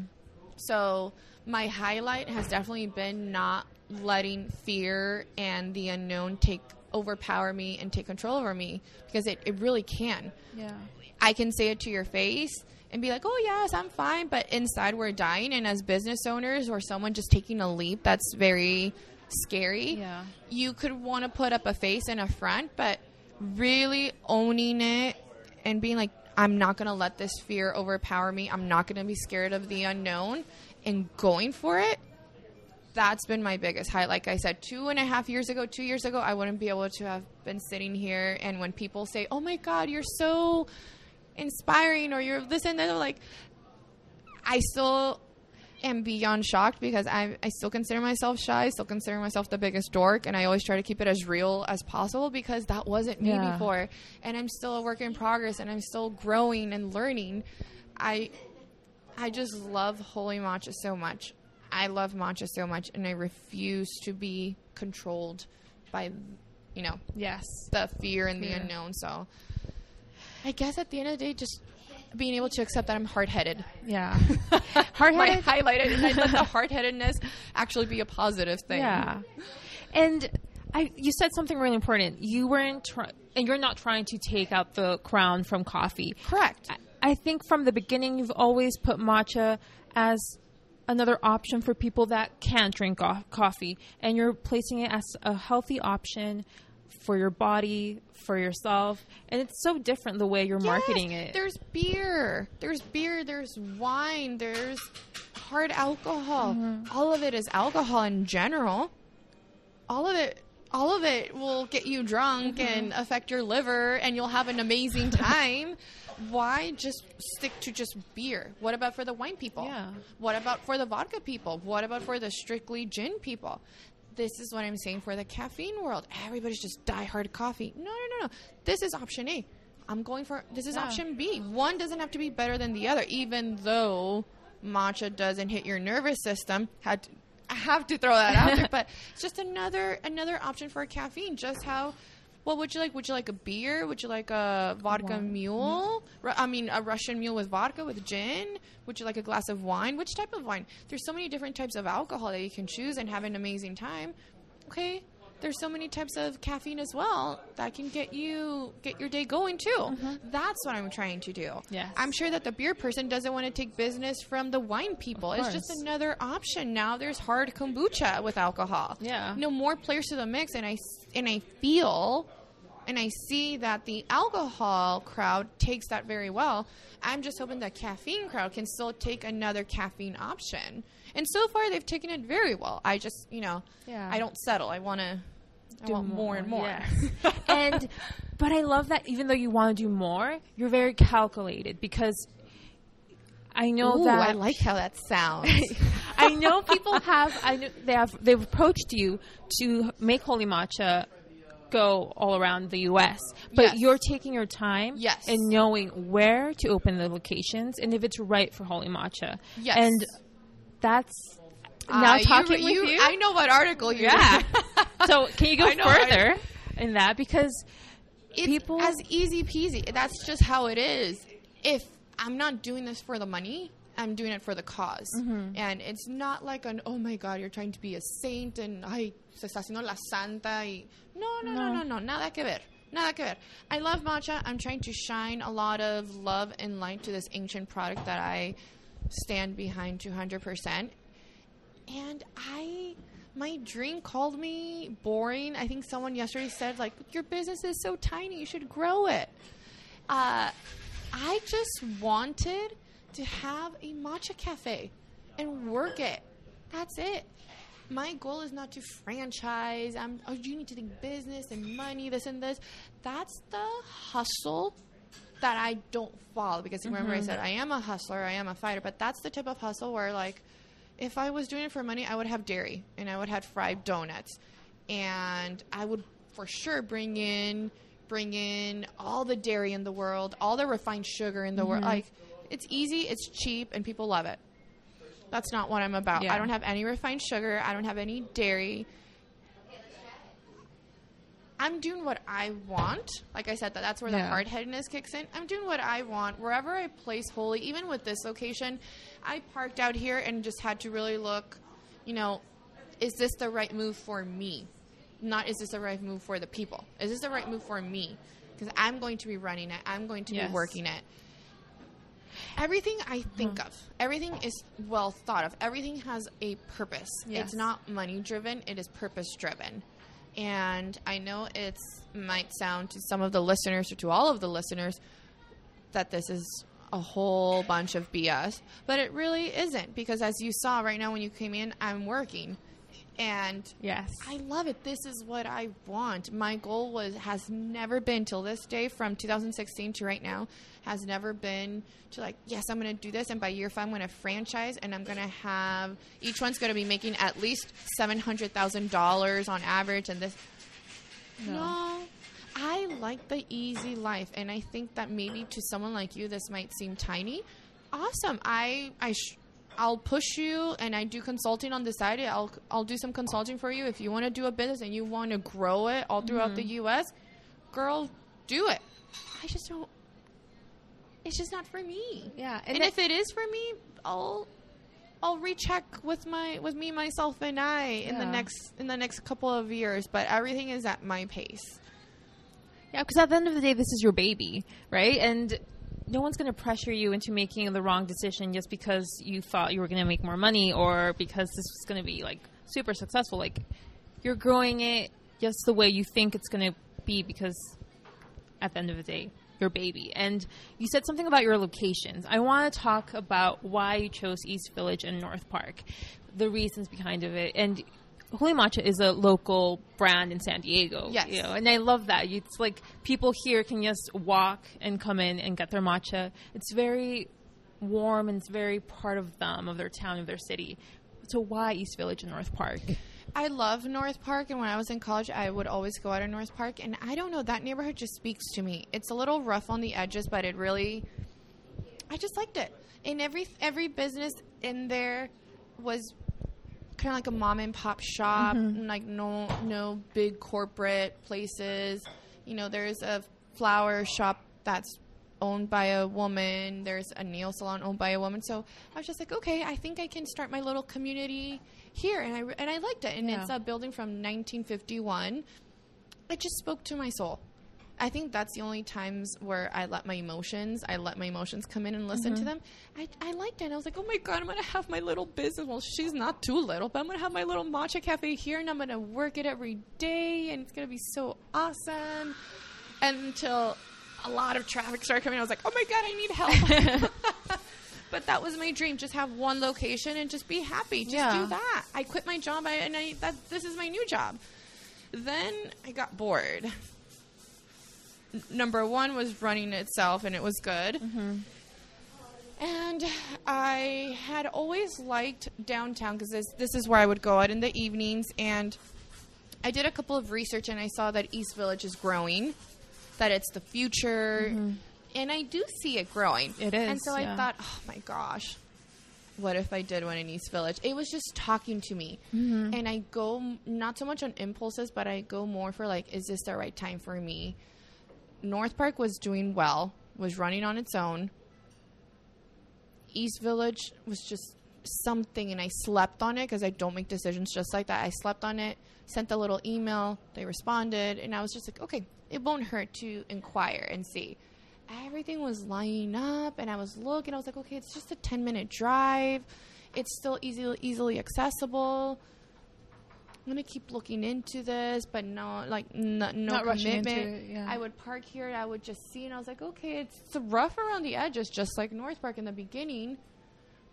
So my highlight has definitely been not letting fear and the unknown take overpower me and take control over me because it, it really can. Yeah. I can say it to your face and be like, oh, yes, I'm fine. But inside we're dying. And as business owners or someone just taking a leap, that's very scary. Yeah. You could want to put up a face and a front, but really owning it and being like, I'm not going to let this fear overpower me. I'm not going to be scared of the unknown and going for it. That's been my biggest highlight. Like I said, two and a half years ago, two years ago, I wouldn't be able to have been sitting here. And when people say, oh, my God, you're so inspiring or you're this and that, like, I still am beyond shocked because I I still consider myself shy. I still consider myself the biggest dork. And I always try to keep it as real as possible because that wasn't me yeah. before. And I'm still a work in progress and I'm still growing and learning. I I just love Holy Matcha so much. I love matcha so much, and I refuse to be controlled by, you know, yes, the fear and the yeah. unknown. So I guess at the end of the day, just being able to accept that I'm hard-headed. Yeah. Hard-headed? My highlight, I let the hard-headedness actually be a positive thing. Yeah. And I, you said something really important. You weren't tr- – and you're not trying to take out the crown from coffee. Correct. I, I think from the beginning, you've always put matcha as – another option for people that can't drink go- coffee, and you're placing it as a healthy option for your body, for yourself. And it's so different the way you're yes, marketing it. There's beer, there's beer, there's wine, there's hard alcohol. Mm-hmm. All of it is alcohol in general. All of it, all of it will get you drunk mm-hmm. and affect your liver, and you'll have an amazing time. Why just stick to just beer? What about for the wine people? Yeah. What about for the vodka people? What about for the strictly gin people? This is what I'm saying for the caffeine world. Everybody's just diehard coffee. No, no, no, no. This is option A. I'm going for – this is yeah. option B. One doesn't have to be better than the other, even though matcha doesn't hit your nervous system. Had to, I have to throw that out there. But it's just another another option for caffeine, just how – what would you like? Would you like a beer? Would you like a vodka wine. mule? Ru- I mean, a Russian mule with vodka, with gin? Would you like a glass of wine? Which type of wine? There's so many different types of alcohol that you can choose and have an amazing time. Okay. There's so many types of caffeine as well that can get you, get your day going too. Mm-hmm. That's what I'm trying to do. Yes. I'm sure that the beer person doesn't want to take business from the wine people. It's just another option. Now there's hard kombucha with alcohol. Yeah. You know, more players to the mix. And I, and I feel And I see that the alcohol crowd takes that very well. I'm just hoping the caffeine crowd can still take another caffeine option. And so far, they've taken it very well. I just, you know, yeah. I don't settle. I want to do I want more, more and more. Yes. and But I love that even though you want to do more, you're very calculated because I know Ooh, that. I like how that sounds. I know people have, I know they have, they've approached you to make Holy Matcha go all around the U S, but yes. you're taking your time yes. and knowing where to open the locations and if it's right for Holy Matcha. Yes. And that's now uh, talking you, with you, you. I know what article you're yeah. So can you go I further know, in that? Because it's people. As easy peasy. That's just how it is. If I'm not doing this for the money, I'm doing it for the cause. Mm-hmm. And it's not like an, oh my God, you're trying to be a saint and, ay, se está haciendo la santa. Y... No, no, no, no, no, no, nada que ver. Nada que ver. I love matcha. I'm trying to shine a lot of love and light to this ancient product that I stand behind two hundred percent. And I, my drink called me boring. I think someone yesterday said, like, your business is so tiny, you should grow it. Uh, I just wanted to have a matcha cafe and work it. That's it. My goal is not to franchise. I'm, oh, you need to think business and money, this and this. That's the hustle that I don't follow because remember mm-hmm. I said I am a hustler, I am a fighter, but that's the type of hustle where like if I was doing it for money, I would have dairy and I would have fried donuts and I would for sure bring in bring in all the dairy in the world, all the refined sugar in the mm-hmm. world. Like it's easy, it's cheap, and people love it. That's not what I'm about. Yeah. I don't have any refined sugar. I don't have any dairy. I'm doing what I want. Like I said, that that's where yeah. the hard-headedness kicks in. I'm doing what I want. Wherever I place Holy, even with this location, I parked out here and just had to really look, you know, is this the right move for me? Not is this the right move for the people? Is this the right move for me? Because I'm going to be running it. I'm going to yes. be working it. Everything I think mm-hmm. of, everything is well thought of. Everything has a purpose. Yes. It's not money-driven. It is purpose-driven. And I know it might sound to some of the listeners or to all of the listeners that this is a whole bunch of B S, but it really isn't because as you saw right now when you came in, I'm working. And yes. I love it. This is what I want. My goal was has never been till this day from two thousand sixteen to right now has never been to like, yes, I'm going to do this. And by year five, I'm going to franchise and I'm going to have each one's going to be making at least seven hundred thousand dollars on average. And this, no. no, I like the easy life. And I think that maybe to someone like you, this might seem tiny. Awesome. I, I, sh- I'll push you and I do consulting on the side. I'll I'll do some consulting for you. If you want to do a business and you want to grow it all throughout mm-hmm. the U S, girl, do it. I just don't. It's just not for me. Yeah. And, and if it is for me, I'll I'll recheck with my with me, myself and I in yeah. the next in the next couple of years. But everything is at my pace. Yeah, because at the end of the day, this is your baby, right? And no one's going to pressure you into making the wrong decision just because you thought you were going to make more money or because this was going to be like super successful. Like you're growing it just the way you think it's going to be because at the end of the day, your baby. And you said something about your locations. I want to talk about why you chose East Village and North Park, the reasons behind of it. And Holy Matcha is a local brand in San Diego. Yes. You know, and I love that. It's like people here can just walk and come in and get their matcha. It's very warm and it's very part of them, of their town, of their city. So why East Village and North Park? I love North Park. And when I was in college, I would always go out in North Park. And I don't know, that neighborhood just speaks to me. It's a little rough on the edges, but it really, I just liked it. And every, every business in there was kind of like a mom and pop shop, mm-hmm. like no no big corporate places. You know, there's a flower shop that's owned by a woman. There's a nail salon owned by a woman. So I was just like, okay, I think I can start my little community here. And I, and I liked it. And yeah. it's a building from nineteen fifty-one. It just spoke to my soul. I think that's the only times where I let my emotions, I let my emotions come in and listen mm-hmm. to them. I, I liked it. And I was like, oh my God, I'm going to have my little business. Well, she's not too little, but I'm going to have my little matcha cafe here and I'm going to work it every day. And it's going to be so awesome. until a lot of traffic started coming. I was like, oh, my God, I need help. But that was my dream. Just have one location and just be happy. Just yeah. do that. I quit my job I, and I, that, this is my new job. Then I got bored. N- number one was running itself, and it was good. Mm-hmm. And I had always liked downtown because this, this is where I would go out in the evenings. And I did a couple of research, and I saw that East Village is growing, that it's the future. Mm-hmm. And I do see it growing. It is. And so yeah. I thought, oh, my gosh, what if I did one in East Village? It was just talking to me. Mm-hmm. And I go not so much on impulses, but I go more for, like, is this the right time for me? North Park was doing well, was running on its own. East Village was just something, and I slept on it because I don't make decisions just like that. I slept on it, sent a little email. They responded, and I was just like, okay, it won't hurt to inquire and see. Everything was lining up, and I was looking. I was like, okay, it's just a ten-minute drive. It's still easy, easily accessible. I'm going to keep looking into this, but no, like, n- no Not commitment. It, yeah. I would park here, and I would just see, and I was like, okay, it's, it's rough around the edges, just like North Park in the beginning,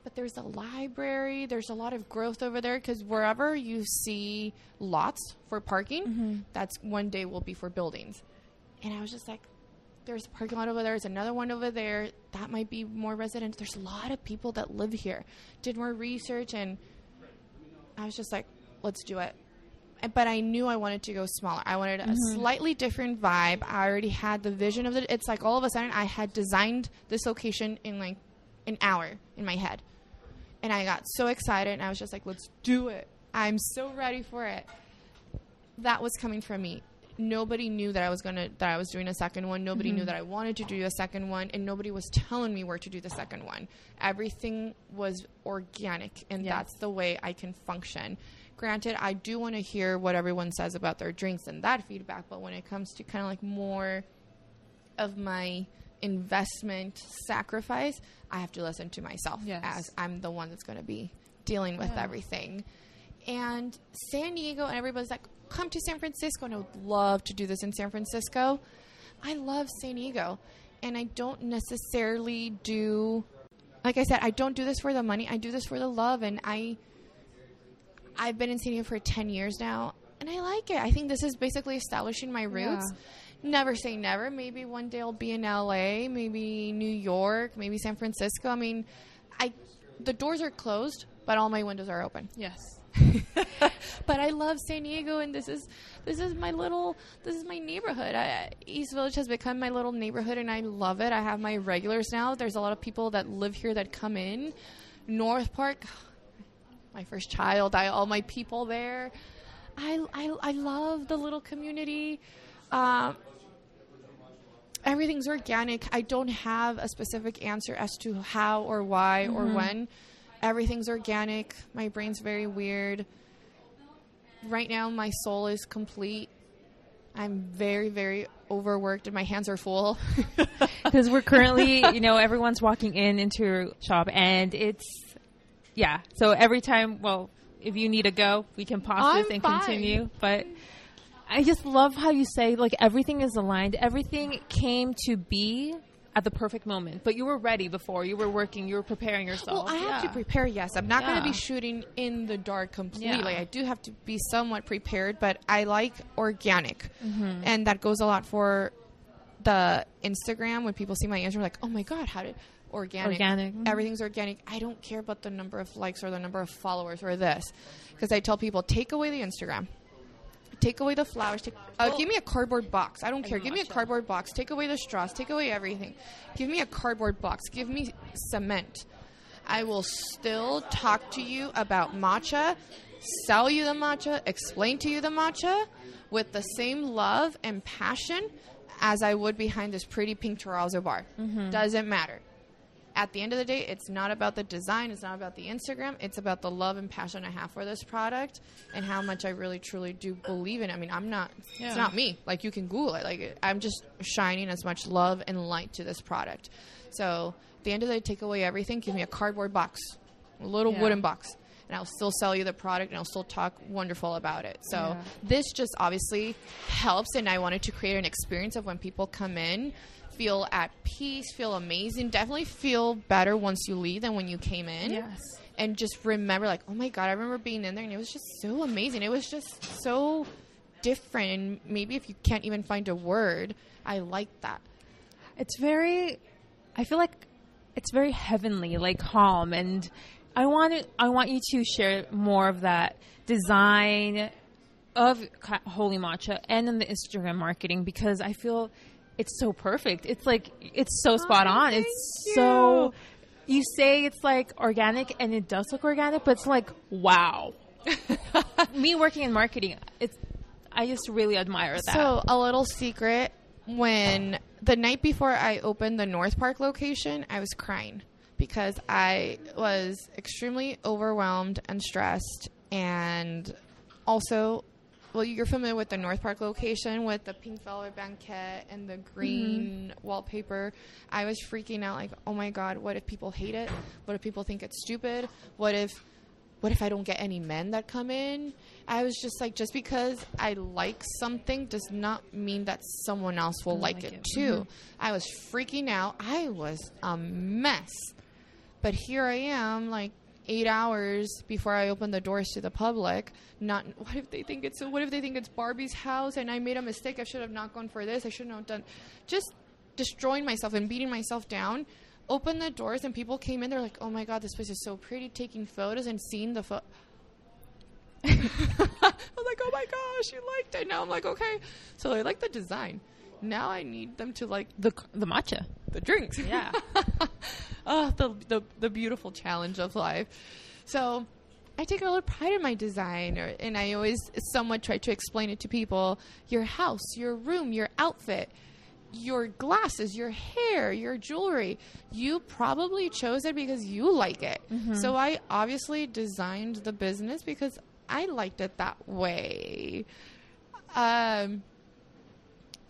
but there's a library. There's a lot of growth over there, because wherever you see lots for parking, mm-hmm. that's one day will be for buildings. And I was just like, there's a parking lot over there. There's another one over there. That might be more residents. There's a lot of people that live here. Did more research, and I was just like, let's do it. But I knew I wanted to go smaller. I wanted a mm-hmm. slightly different vibe. I already had the vision of it. It's like all of a sudden I had designed this location in like an hour in my head. And I got so excited, and I was just like, let's do it. I'm so ready for it. That was coming from me. Nobody knew that I was gonna that I was doing a second one. Nobody mm-hmm. knew that I wanted to do a second one, and nobody was telling me where to do the second one. Everything was organic, and yes. that's the way I can function. Granted, I do want to hear what everyone says about their drinks and that feedback, but when it comes to kind of like more of my investment sacrifice, I have to listen to myself yes. as I'm the one that's going to be dealing with yeah. everything. And San Diego, and everybody's like, come to San Francisco, and I would love to do this in San Francisco. I love San Diego, and I don't necessarily do, like I said, I don't do this for the money. I do this for the love, and I... I've been in San Diego for ten years now, and I like it. I think this is basically establishing my roots. Yeah. Never say never. Maybe one day I'll be in L A, maybe New York, maybe San Francisco. I mean, I the doors are closed, but all my windows are open. Yes. But I love San Diego, and this is this is my little this is my neighborhood. I, East Village has become my little neighborhood, and I love it. I have my regulars now. There's a lot of people that live here that come in. North Park. My first child, I, all my people there. I, I, I love the little community. Um, everything's organic. I don't have a specific answer as to how or why mm-hmm. or when. Everything's organic. My brain's very weird. Right now, my soul is complete. I'm very, very overworked, and my hands are full. Because we're currently, you know, everyone's walking in into your shop, and it's... Yeah. So every time, well, if you need to go, we can pause this and fine. continue. But I just love how you say, like, everything is aligned. Everything came to be at the perfect moment. But you were ready before. You were working. You were preparing yourself. Well, I yeah. have to prepare, yes. I'm not yeah. going to be shooting in the dark completely. Yeah. I do have to be somewhat prepared. But I like organic. Mm-hmm. And that goes a lot for the Instagram. When people see my Instagram, like, oh, my God, how did... Organic. organic. Everything's organic. I don't care about the number of likes or the number of followers or this. Because I tell people, take away the Instagram. Take away the flowers. Take, uh, give me a cardboard box. I don't care. Give me a cardboard box. Take away the straws. Take away everything. Give me a cardboard box. Give me cement. I will still talk to you about matcha, sell you the matcha, explain to you the matcha with the same love and passion as I would behind this pretty pink terrazzo bar. Mm-hmm. Doesn't matter. At the end of the day, it's not about the design. It's not about the Instagram. It's about the love and passion I have for this product and how much I really, truly do believe in it. I mean, I'm not, yeah. it's not me. Like, you can Google it. Like, I'm just shining as much love and light to this product. So, at the end of the day, take away everything. Give me a cardboard box, a little yeah. wooden box. and I'll still sell you the product and I'll still talk wonderful about it. So yeah. This just obviously helps, and I wanted to create an experience of when people come in, feel at peace, feel amazing, definitely feel better once you leave than when you came in. Yes. And just remember, like, oh my God, I remember being in there and it was just so amazing. It was just so different. And maybe if you can't even find a word, I like that. It's very, I feel like it's very heavenly, like calm. And I want it, I want you to share more of that design of Holy Matcha and in the Instagram marketing, because I feel it's so perfect. It's like, it's so spot oh, on. It's you. so, you say it's like organic and it does look organic, but it's like, wow. Me working in marketing, it's, I just really admire that. So a little secret, when the night before I opened the North Park location, I was crying because I was extremely overwhelmed and stressed. And also, well, you're familiar with the North Park location with the pink velvet banquette and the green mm-hmm. wallpaper. I was freaking out like, oh my God, what if people hate it? What if people think it's stupid? What if... What if I don't get any men that come in? I was just like, just because I like something does not mean that someone else will like, like it, it too. Mm-hmm. I was freaking out. I was a mess. But here I am, like eight hours before I open the doors to the public. Not what if they think it's what if they think it's Barbie's house and I made a mistake? I should have not gone for this. I shouldn't have done. Just destroying myself and beating myself down. Open the doors and people came in. They're like, oh my God, this place is so pretty. Taking photos and seeing the photo. Fo- I was like, oh my gosh, you liked it. Now I'm like, okay. So I like the design. Now I need them to like the the matcha, the drinks. Yeah. oh, the, the the beautiful challenge of life. So I take a little pride in my design, or, and I always somewhat try to explain it to people. Your house, your room, your outfit, your glasses, your hair, your jewelry, you probably chose it because you like it. Mm-hmm. So I obviously designed the business because I liked it that way. Um,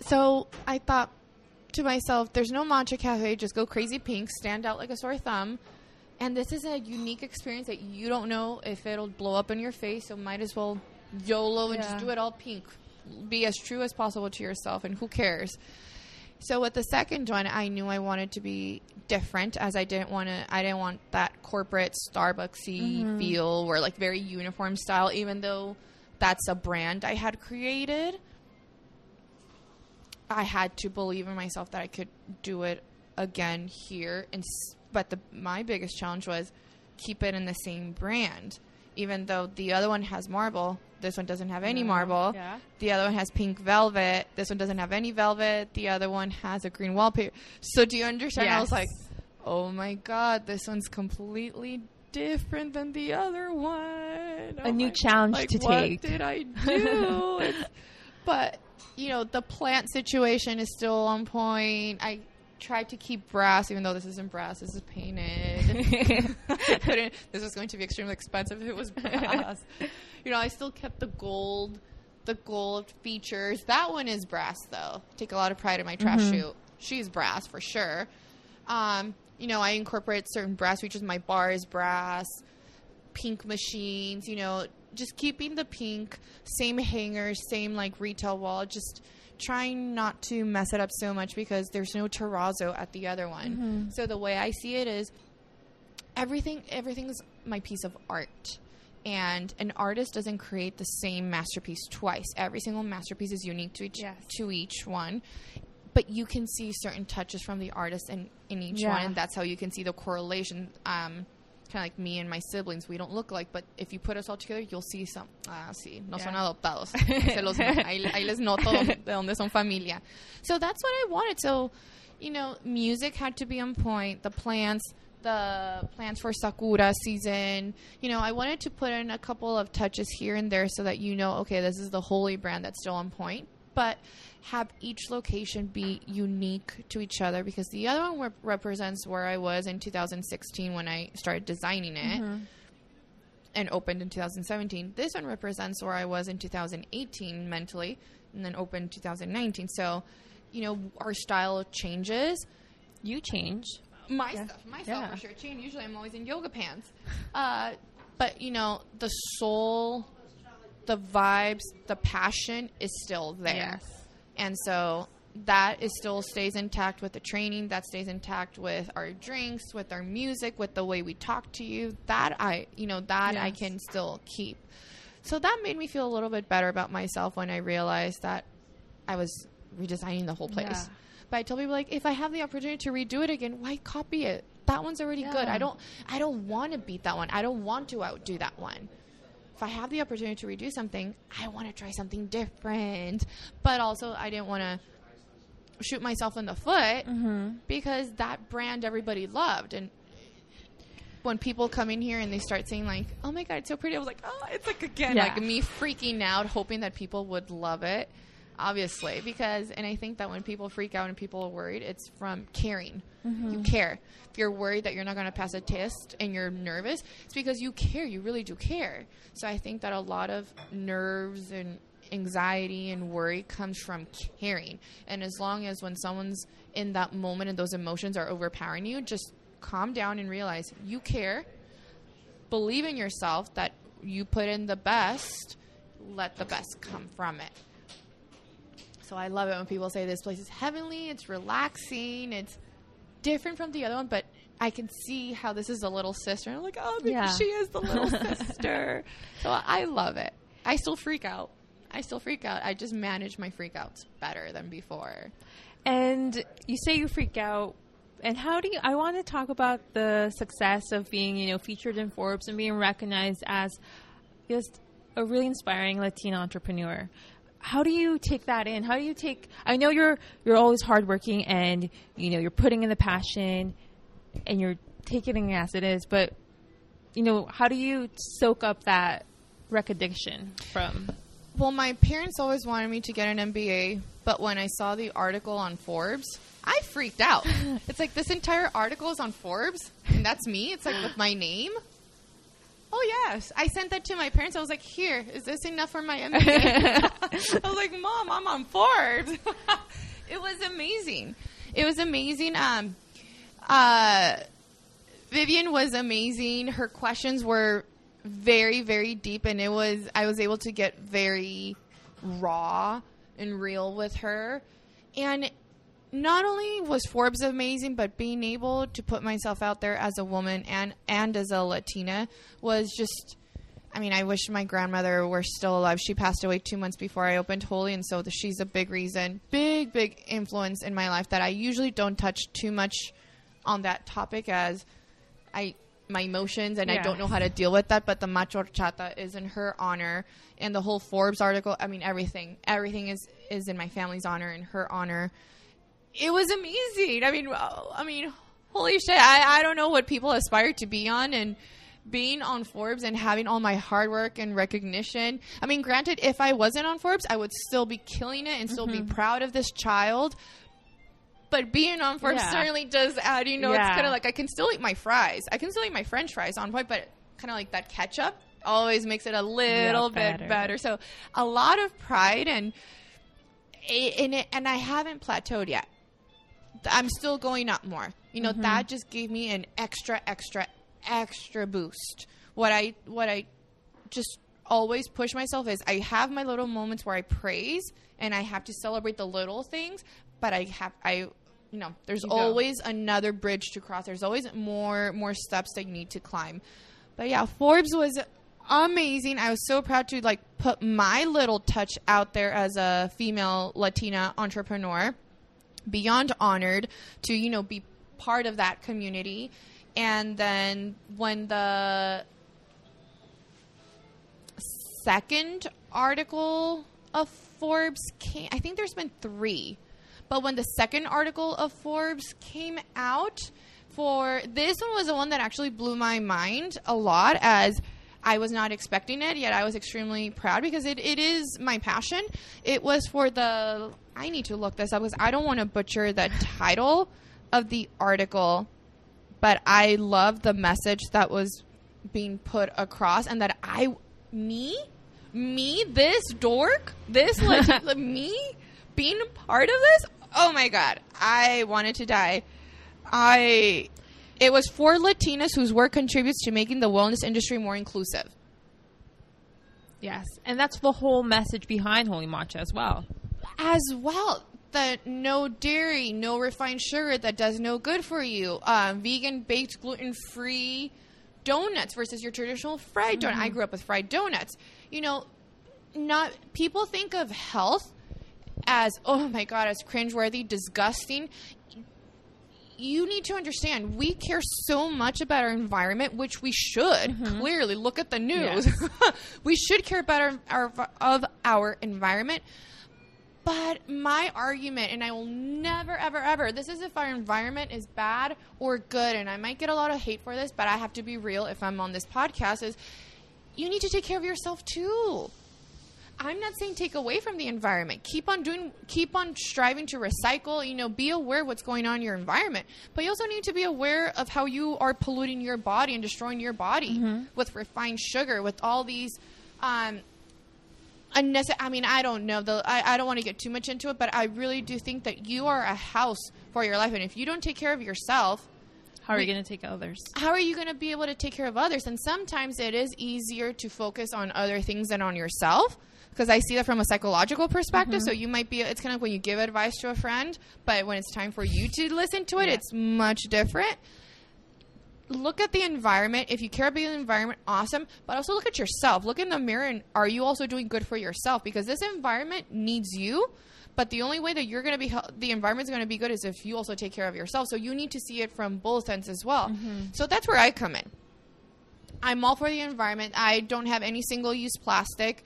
so I thought to myself, there's no matcha cafe, just go crazy pink, stand out like a sore thumb. And this is a unique experience that you don't know if it'll blow up in your face. So might as well YOLO and yeah. just do it all pink. Be as true as possible to yourself, and who cares? So with the second one, I knew I wanted to be different, as I didn't want to, I didn't want that corporate Starbucksy mm-hmm. feel, or like very uniform style, even though that's a brand I had created. I had to believe in myself that I could do it again here. And, but the, my biggest challenge was keep it in the same brand, even though the other one has marble. This one doesn't have any marble. Yeah. The other one has pink velvet. This one doesn't have any velvet. The other one has a green wallpaper. So do you understand? Yes. I was like, oh my God, this one's completely different than the other one. Oh a new my, challenge like, to what take. What did I do? But, you know, the plant situation is still on point. I tried to keep brass, even though this isn't brass. This is painted. This was going to be extremely expensive if it was brass. You know, I still kept the gold, the gold features. That one is brass, though. I take a lot of pride in my trash mm-hmm. chute. She's brass for sure. Um, you know, I incorporate certain brass features. My bar is brass, pink machines, you know, just keeping the pink, same hangers, same like retail wall, just trying not to mess it up so much because there's no terrazzo at the other one. Mm-hmm. So the way I see it is everything, everything's my piece of art. And an artist doesn't create the same masterpiece twice. Every single masterpiece is unique to each yes. to each one. But you can see certain touches from the artist in, in each yeah. one. And that's how you can see the correlation. Um, kind of like me and my siblings. We don't look like, but if you put us all together, you'll see some. Ah, sí. No yeah. son adoptados. Se los, ahí, ahí les noto de donde son familia. So that's what I wanted. So, you know, music had to be on point. The plants... the plans for Sakura season. You know, I wanted to put in a couple of touches here and there so that you know, okay, this is the Holy brand that's still on point, but have each location be unique to each other because the other one rep- represents where I was in two thousand sixteen when I started designing it mm-hmm. and opened in two thousand seventeen. This one represents where I was in two thousand eighteen mentally and then opened in two thousand nineteen. So, you know, our style changes. You change. My yeah. stuff, myself yeah. for sure. Usually I'm always in yoga pants. Uh, But, you know, the soul, the vibes, the passion is still there. Yes. And so that is still stays intact with the training. That stays intact with our drinks, with our music, with the way we talk to you. That I, you know, that yes. I can still keep. So that made me feel a little bit better about myself when I realized that I was redesigning the whole place. Yeah. But I tell people, like, if I have the opportunity to redo it again, why copy it? That one's already yeah. good. I don't I don't want to beat that one. I don't want to outdo that one. If I have the opportunity to redo something, I want to try something different. But also, I didn't want to shoot myself in the foot mm-hmm. because that brand everybody loved. And when people come in here and they start saying, like, oh, my God, it's so pretty. I was like, oh, it's like, again, yeah. like me freaking out, hoping that people would love it, obviously. Because, and I think that when people freak out and people are worried, it's from caring. Mm-hmm. You care. If you're worried that you're not going to pass a test and you're nervous, it's because you care. You really do care. So I think that a lot of nerves and anxiety and worry comes from caring. And as long as when someone's in that moment and those emotions are overpowering you, just calm down and realize you care. Believe in yourself that you put in the best. Let the best come from it. So I love it when people say this place is heavenly. It's relaxing. It's different from the other one, but I can see how this is the little sister. And I'm like, oh, yeah. she is the little sister. So I love it. I still freak out. I still freak out. I just manage my freak outs better than before. And you say you freak out. And how do you, I want to talk about the success of being, you know, featured in Forbes and being recognized as just a really inspiring Latina entrepreneur. How do you take that in? How do you take, I know you're, you're always hardworking and, you know, you're putting in the passion and you're taking it as it is, but, you know, how do you soak up that recognition from? Well, my parents always wanted me to get an M B A, but when I saw the article on Forbes, I freaked out. It's like, this entire article is on Forbes, and that's me. It's like, with my name. Oh, yes. I sent that to my parents. I was like, here, is this enough for my M B A? I was like, Mom, I'm on Forbes. It was amazing. It was amazing. Um, uh, Vivian was amazing. Her questions were very, very deep, and it was, I was able to get very raw and real with her. And not only was Forbes amazing, but being able to put myself out there as a woman and, and as a Latina was just, I mean, I wish my grandmother were still alive. She passed away two months before I opened Holy, and so the, she's a big reason, big, big influence in my life that I usually don't touch too much on that topic as I my emotions and yeah. I don't know how to deal with that, but the Matcha Horchata is in her honor, and the whole Forbes article, I mean, everything, everything is, is in my family's honor and her honor. It was amazing. I mean, I mean, holy shit. I, I don't know what people aspire to be on, and being on Forbes and having all my hard work and recognition. I mean, granted, if I wasn't on Forbes, I would still be killing it and still mm-hmm. be proud of this child. But being on Forbes yeah. certainly does add, you know, yeah. it's kind of like I can still eat my fries. I can still eat my French fries on point, but kind of like that ketchup always makes it a little yeah, better. bit better. So a lot of pride, and in it, and I haven't plateaued yet. I'm still going up more. You know, mm-hmm. that just gave me an extra, extra, extra boost. What I what I just always push myself is I have my little moments where I praise and I have to celebrate the little things, but I have I you know, there's you always know. another bridge to cross. There's always more more steps that you need to climb. But yeah, Forbes was amazing. I was so proud to like put my little touch out there as a female Latina entrepreneur. Beyond honored to, you know, be part of that community. And then when the second article of Forbes came, I think there's been three, but when the second article of Forbes came out for this one was the one that actually blew my mind a lot, as I was not expecting it, yet I was extremely proud because it, it is my passion. It was for the, I need to look this up because I don't want to butcher the title of the article, but I love the message that was being put across, and that I, me, me, this dork, this, legit, me being part of this. Oh my God. I wanted to die. I, It was for Latinas whose work contributes to making the wellness industry more inclusive. Yes, and that's the whole message behind Holy Matcha as well. As well. That no dairy, no refined sugar that does no good for you. Uh, vegan, baked, gluten-free donuts versus your traditional fried donut. Mm-hmm. I grew up with fried donuts. You know, not people think of health as, oh, my God, as cringeworthy, disgusting. You need to understand, we care so much about our environment, which we should. Mm-hmm. Clearly, look at the news. Yes. We should care about our, our of our environment. But my argument, and I will never, ever, ever, this is if our environment is bad or good, and I might get a lot of hate for this, but I have to be real if I'm on this podcast, is you need to take care of yourself too. I'm not saying take away from the environment. Keep on doing, keep on striving to recycle, you know, be aware of what's going on in your environment. But you also need to be aware of how you are polluting your body and destroying your body mm-hmm. with refined sugar, with all these... Um, Unnecessary. I mean, I don't know. The, I, I don't want to get too much into it, but I really do think that you are a house for your life. And if you don't take care of yourself... How are you going to take others? How are you going to be able to take care of others? And sometimes it is easier to focus on other things than on yourself, because I see that from a psychological perspective. Mm-hmm. So you might be... It's kind of like when you give advice to a friend, but when it's time for you to listen to it, yeah. it's much different. Look at the environment. If you care about the environment, awesome. But also look at yourself. Look in the mirror, and are you also doing good for yourself? Because this environment needs you. But the only way that you're going to be, the environment's going to be good is if you also take care of yourself. So you need to see it from both ends as well. Mm-hmm. So that's where I come in. I'm all for the environment. I don't have any single-use plastic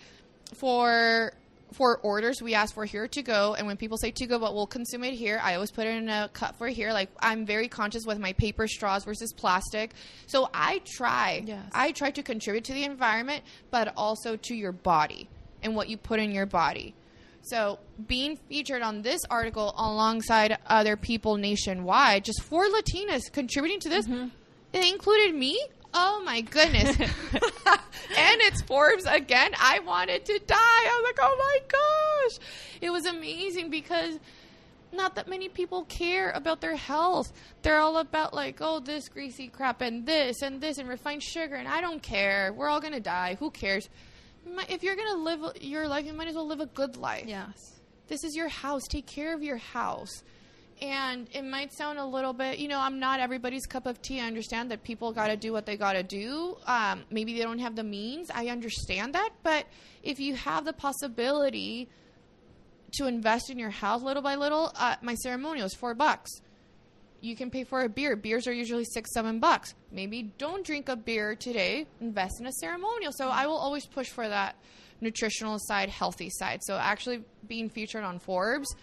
for... For orders, we ask for here to go. And when people say to go, but we'll consume it here, I always put it in a cup for here. Like, I'm very conscious with my paper straws versus plastic. So I try. Yes. I try to contribute to the environment, but also to your body and what you put in your body. So being featured on this article alongside other people nationwide, just for Latinas contributing to this, mm-hmm. it included me. Oh, my goodness. And it's Forbes again. I wanted to die. I was like, oh, my gosh. It was amazing because not that many people care about their health. They're all about like, oh, this greasy crap and this and this and refined sugar. And I don't care. We're all going to die. Who cares? If you're going to live your life, you might as well live a good life. Yes. This is your house. Take care of your house. And it might sound a little bit, you know, I'm not everybody's cup of tea. I understand that people got to do what they got to do. Um, maybe they don't have the means. I understand that. But if you have the possibility to invest in your house little by little, uh, my ceremonial is four bucks. You can pay for a beer. Beers are usually six, seven bucks. Maybe don't drink a beer today. Invest in a ceremonial. So I will always push for that nutritional side, healthy side. So actually being featured on Forbes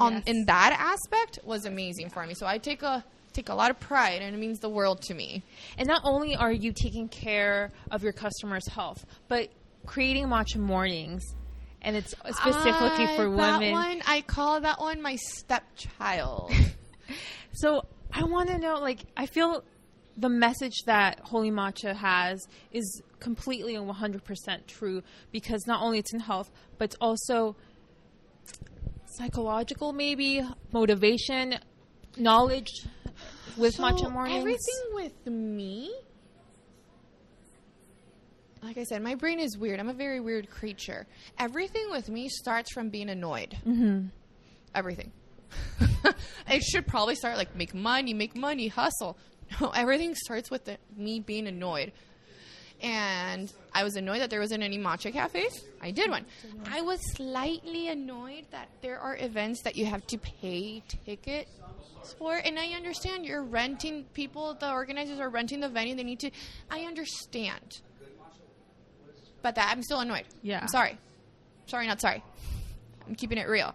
On, yes. in that aspect was amazing for me. So I take a take a lot of pride, and it means the world to me. And not only are you taking care of your customers' health, but creating Matcha Mornings, and it's specifically I, for women. That one, I call that one my stepchild. So I want to know, like, I feel the message that Holy Matcha has is completely and one hundred percent true, because not only it's in health, but it's also psychological, maybe motivation, knowledge with so Matcha Mornings. Everything with me, like I said, my brain is weird. I'm a very weird creature. Everything with me starts from being annoyed. Mm-hmm. Everything. It should probably start like make money, make money, hustle. No, everything starts with the, me being annoyed. And I was annoyed that there wasn't any matcha cafes. I did one. I was slightly annoyed that there are events that you have to pay tickets for. And I understand you're renting people. The organizers are renting the venue. They need to. I understand. But that I'm still annoyed. Yeah. I'm sorry. Sorry, not sorry. I'm keeping it real.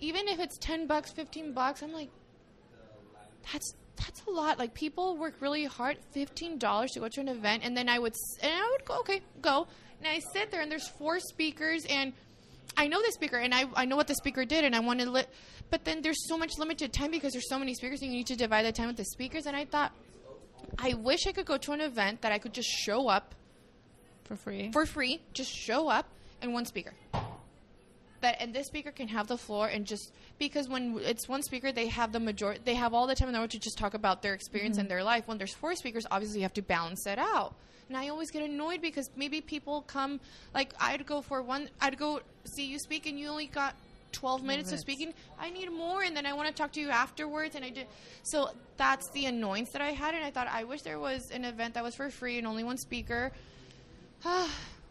Even if it's ten bucks, fifteen bucks, I'm like, that's... That's a lot. Like, people work really hard, fifteen dollars to go to an event, and then I would and I would go, okay, go. And I sit there, and there's four speakers, and I know the speaker, and I I know what the speaker did, and I wanted to li- but then there's so much limited time because there's so many speakers, and you need to divide the time with the speakers. And I thought, I wish I could go to an event that I could just show up. For free. For free. Just show up, and one speaker. that and this speaker can have the floor and just because when it's one speaker, they have the majority, they have all the time in the world to just talk about their experience mm-hmm. and their life. When there's four speakers, obviously you have to balance it out. And I always get annoyed because maybe people come, like I'd go for one, I'd go see you speak and you only got twelve minutes of speaking. I need more, and then I want to talk to you afterwards. And I did. So that's the annoyance that I had. And I thought, I wish there was an event that was for free and only one speaker.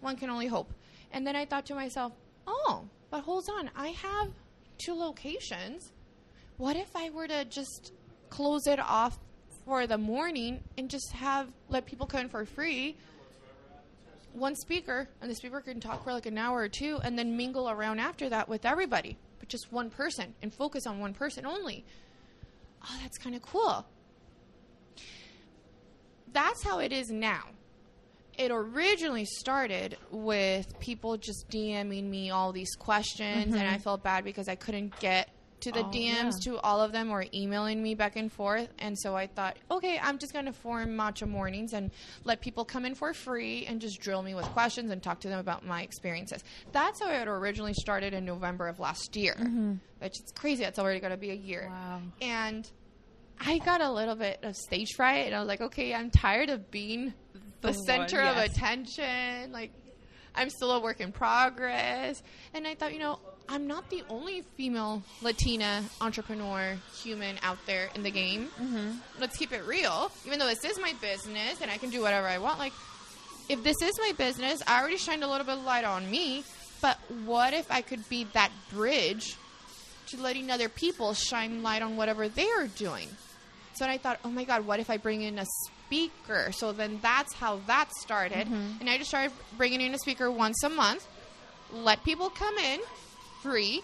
One can only hope. And then I thought to myself, oh, but hold on. I have two locations. What if I were to just close it off for the morning and just have let people come in for free? One speaker, and the speaker can talk for like an hour or two and then mingle around after that with everybody, but just one person and focus on one person only. Oh, that's kind of cool. That's how it is now. It originally started with people just DMing me all these questions, mm-hmm. and I felt bad because I couldn't get to the oh, D Ms yeah. to all of them, or emailing me back and forth. And so I thought, okay, I'm just going to form Matcha Mornings and let people come in for free and just drill me with questions and talk to them about my experiences. That's how it originally started in November of last year, mm-hmm. which is crazy. That's already going to be a year. Wow. And I got a little bit of stage fright, and I was like, okay, I'm tired of being the, the center one, yes. of attention. Like, I'm still a work in progress. And I thought, you know, I'm not the only female Latina entrepreneur human out there in the game. Mm-hmm. Let's keep it real. Even though this is my business and I can do whatever I want, like, if this is my business, I already shined a little bit of light on me, but what if I could be that bridge to letting other people shine light on whatever they are doing? So I thought, oh my God, what if I bring in a speaker? So then that's how that started. Mm-hmm. And I just started bringing in a speaker once a month, let people come in, free,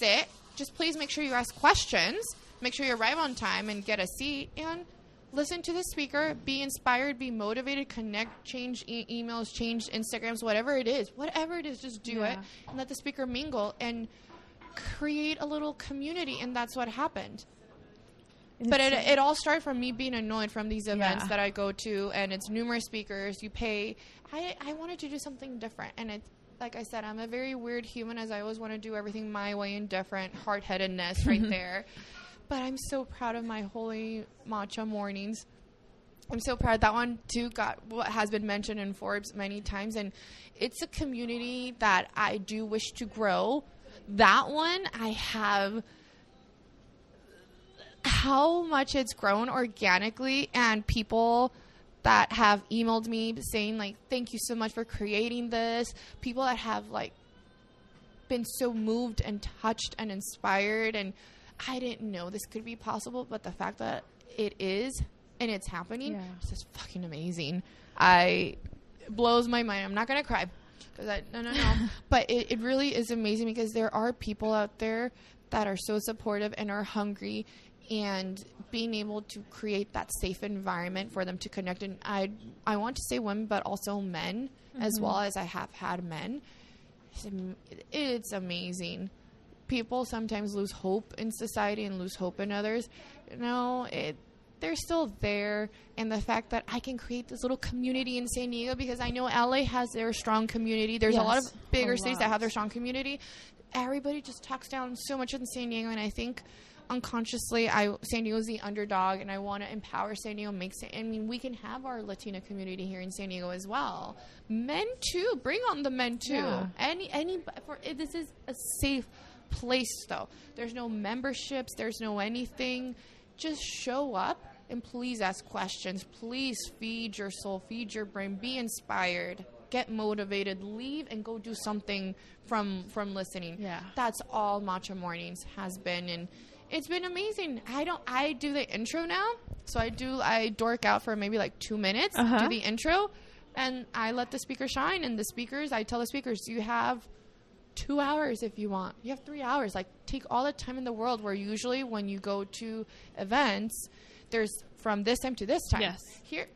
sit, just please make sure you ask questions, make sure you arrive on time and get a seat, and listen to the speaker, be inspired, be motivated, connect, change e- emails, change Instagrams, whatever it is, whatever it is, just do yeah. it, and let the speaker mingle and create a little community, and that's what happened. It's but it, it all started from me being annoyed from these events yeah. that I go to, and it's numerous speakers, you pay. I, I wanted to do something different, and it's, like I said, I'm a very weird human, as I always want to do everything my way and different, hard-headedness right there. But I'm so proud of my Holy Matcha Mornings. I'm so proud. That one, too, got what has been mentioned in Forbes many times. And it's a community that I do wish to grow. That one, I have how much it's grown organically, and people that have emailed me saying, like, thank you so much for creating this. People that have, like, been so moved and touched and inspired. And I didn't know this could be possible, but the fact that it is and it's happening yeah. is just fucking amazing. I it blows my mind. I'm not going to cry. Cause I, no, no, no. But it, it really is amazing because there are people out there that are so supportive and are hungry, and being able to create that safe environment for them to connect. And I I want to say women, but also men, mm-hmm. as well as I have had men. It's, am- it's amazing. People sometimes lose hope in society and lose hope in others. No, it, they're still there. And the fact that I can create this little community in San Diego, because I know L A has their strong community. There's yes, a lot of bigger lot. cities that have their strong community. Everybody just talks down so much in San Diego, and I think unconsciously, I San Diego is the underdog, and I want to empower San Diego. Make San, I mean, we can have our Latina community here in San Diego as well. Men too, bring on the men too. Yeah. Any, any. For, this is a safe place, though. There's no memberships. There's no anything. Just show up and please ask questions. Please feed your soul, feed your brain. Be inspired. Get motivated, leave, and go do something from from listening. Yeah, that's all Matcha Mornings has been, and it's been amazing. I don't. I do the intro now, so I do. I dork out for maybe like two minutes, uh-huh. do the intro, and I let the speaker shine. And the speakers, I tell the speakers, you have two hours if you want. You have three hours. Like, take all the time in the world. Where usually when you go to events, there's from this time to this time. Yes. Here.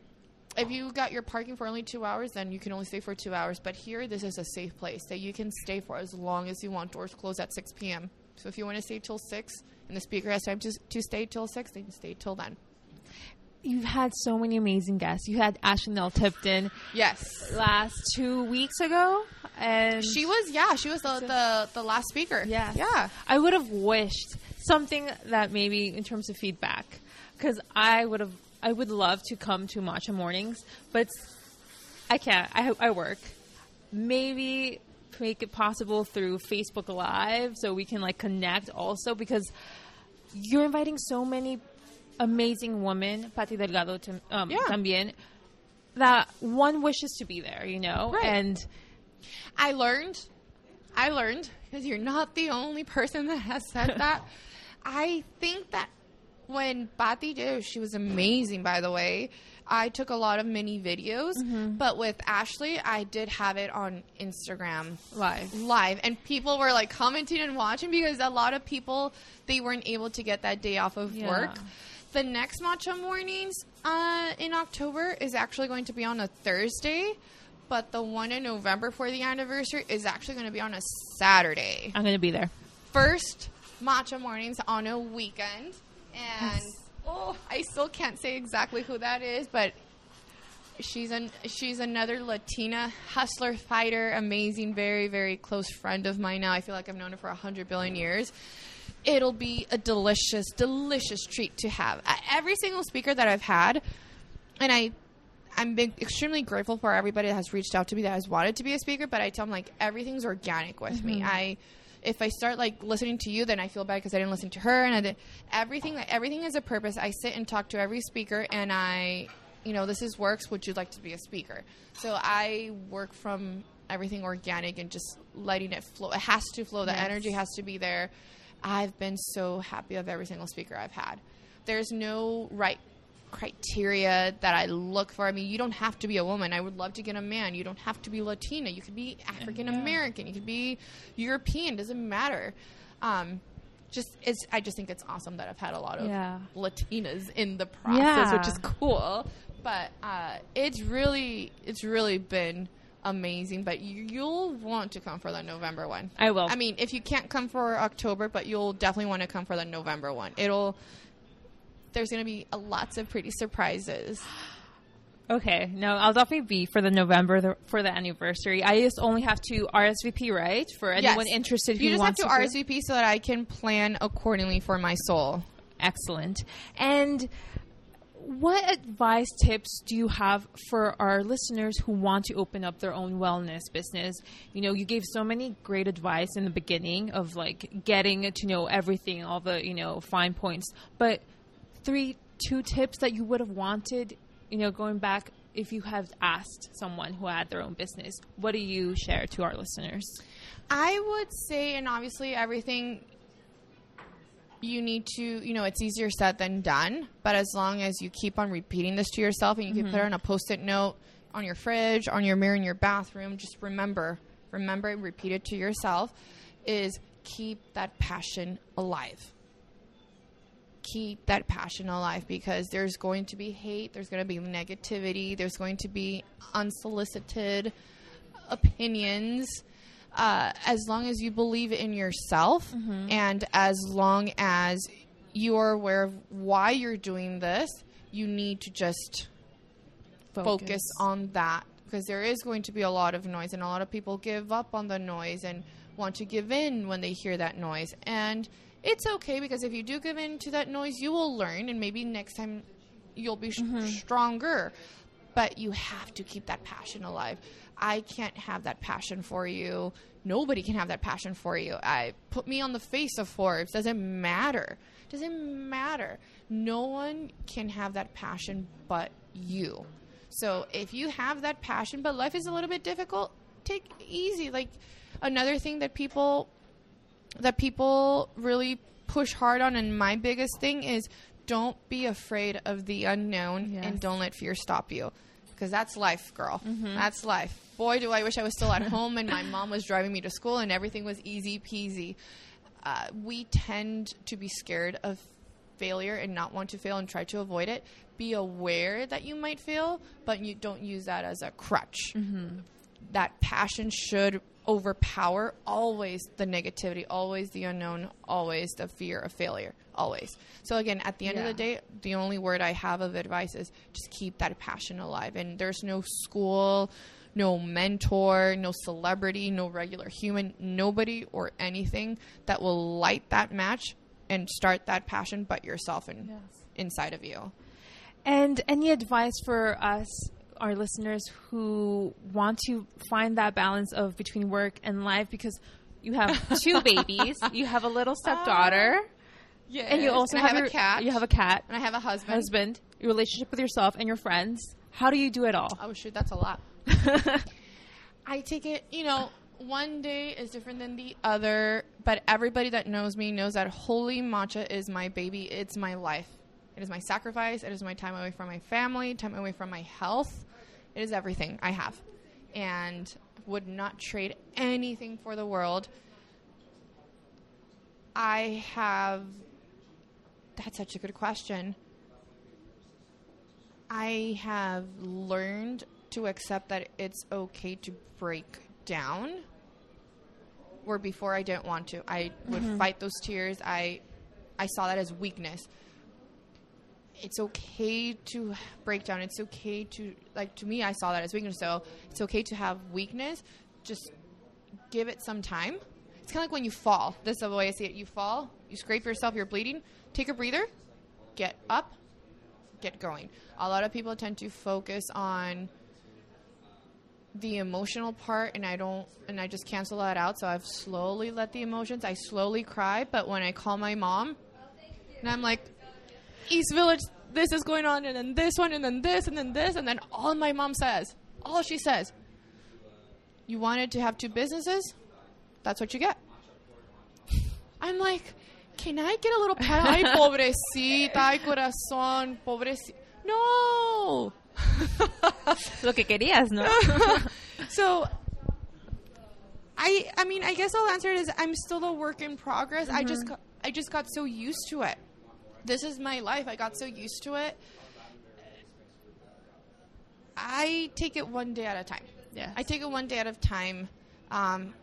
If you got your parking for only two hours, then you can only stay for two hours. But here, this is a safe place that you can stay for as long as you want. Doors close at six p.m. So if you want to stay till six and the speaker has time to, to stay till six, they can stay till then. You've had so many amazing guests. You had Ashley Nell Tipton. Yes. Last two weeks ago. And she was, yeah, she was the, the, the last speaker. Yeah. Yeah. I would have wished something that maybe in terms of feedback, because I would have, I would love to come to Matcha Mornings, but I can't. I, I work. Maybe make it possible through Facebook Live so we can like connect also, because you're inviting so many amazing women, Patty Delgado to, um, yeah. también, that one wishes to be there, you know? Right. And I learned, I learned, because you're not the only person that has said that. I think that when Patty did, she was amazing, by the way. I took a lot of mini videos, mm-hmm. but with Ashley, I did have it on Instagram live, live, and people were like commenting and watching, because a lot of people, they weren't able to get that day off of yeah. work. The next Matcha Mornings uh, in October is actually going to be on a Thursday, but the one in November for the anniversary is actually going to be on a Saturday. I'm going to be there. First Matcha Mornings on a weekend, and yes. oh, I still can't say exactly who that is, but she's an she's another Latina hustler, fighter, amazing, very, very close friend of mine now. I feel like I've known her for a hundred billion years. It'll be a delicious, delicious treat to have. Every single speaker that I've had, and I, I'm been extremely grateful for everybody that has reached out to me that has wanted to be a speaker, but I tell them, like, everything's organic with mm-hmm. me. I... If I start like listening to you, then I feel bad because I didn't listen to her, and I did everything. That everything is a purpose. I sit and talk to every speaker, and I, you know, this is works. Would you like to be a speaker? So I work from everything organic and just letting it flow. It has to flow. The yes. energy has to be there. I've been so happy of every single speaker I've had. There's no right criteria that I look for. I mean, you don't have to be a woman. I would love to get a man. You don't have to be Latina. You could be African American. You could be European. Doesn't matter. Um, just it's. I just think it's awesome that I've had a lot of yeah. Latinas in the process, yeah. which is cool. But uh, it's really, it's really been amazing. But you, you'll want to come for the November one. I will. I mean, if you can't come for October, but you'll definitely want to come for the November one. It'll. There's going to be uh, lots of pretty surprises. Okay. No, I'll definitely be for the November the, for the anniversary. I just only have to R S V P, right? For anyone yes. interested who wants to. You just have to R S V P so that I can plan accordingly for my soul. Excellent. And what advice, tips do you have for our listeners who want to open up their own wellness business? You know, you gave so many great advice in the beginning of like getting to know everything, all the, you know, fine points, but three, two tips that you would have wanted, you know, going back if you have asked someone who had their own business. What do you share to our listeners? I would say, and obviously everything you need to, you know, it's easier said than done, but as long as you keep on repeating this to yourself, and you mm-hmm. can put it on a post-it note on your fridge, on your mirror, in your bathroom, just remember, remember and repeat it to yourself, is keep that passion alive. Keep that passion alive, because there's going to be hate, there's going to be negativity, there's going to be unsolicited opinions. Uh, as long as you believe in yourself mm-hmm. and as long as you are aware of why you're doing this, you need to just focus, focus on that, because there is going to be a lot of noise, and a lot of people give up on the noise and want to give in when they hear that noise. And it's okay, because if you do give in to that noise, you will learn, and maybe next time you'll be sh- mm-hmm. stronger. But you have to keep that passion alive. I can't have that passion for you. Nobody can have that passion for you. I put me on the face of Forbes. Doesn't matter. Doesn't matter. No one can have that passion but you. So if you have that passion, but life is a little bit difficult, take it easy. Like another thing that people... that people really push hard on, and my biggest thing is don't be afraid of the unknown yes. and don't let fear stop you, because that's life, girl. Mm-hmm. That's life. Boy, do I wish I was still at home and my mom was driving me to school and everything was easy peasy. Uh, we tend to be scared of failure and not want to fail and try to avoid it. Be aware that you might fail, but you don't use that as a crutch. Mm-hmm. That passion should overpower always the negativity, always the unknown, always the fear of failure, always. So again, at the end yeah. of the day, the only word I have of advice is just keep that passion alive. And there's no school, no mentor, no celebrity, no regular human, nobody or anything that will light that match and start that passion but yourself and yes. inside of you. And any advice for us, our listeners, who want to find that balance of between work and life? Because you have two babies, you have a little stepdaughter, uh, yes. and you also and have, have your, a cat. You have a cat, and I have a husband. Husband, your relationship with yourself and your friends. How do you do it all? Oh shoot, that's a lot. I take it, you know, one day is different than the other, but everybody that knows me knows that Holy Matcha is my baby. It's my life. It is my sacrifice. It is my time away from my family, time away from my health. It is everything I have, and would not trade anything for the world. I have... That's such a good question. I have learned to accept that it's okay to break down, where before I didn't want to. I would mm-hmm. fight those tears. I, I saw that as weakness. It's okay to break down. It's okay to, like, to me, I saw that as weakness. So it's okay to have weakness. Just give it some time. It's kind of like when you fall. This is the way I see it. You fall, you scrape yourself, you're bleeding. Take a breather, get up, get going. A lot of people tend to focus on the emotional part, and I don't, and I just cancel that out. So I've slowly let the emotions, I slowly cry. But when I call my mom, and I'm like, East Village, this is going on, and then this one, and then this, and then this, and then all my mom says, all she says, you wanted to have two businesses? That's what you get. I'm like, can I get a little pat? Ay, pobrecita, ay, corazón, pobrecita. No. Lo que querías, no? So, I I mean, I guess I'll answer it as I'm still a work in progress. Mm-hmm. I just I just got so used to it. This is my life. I got so used to it. I take it one day at a time. Yeah. I take it one day at a time. Um,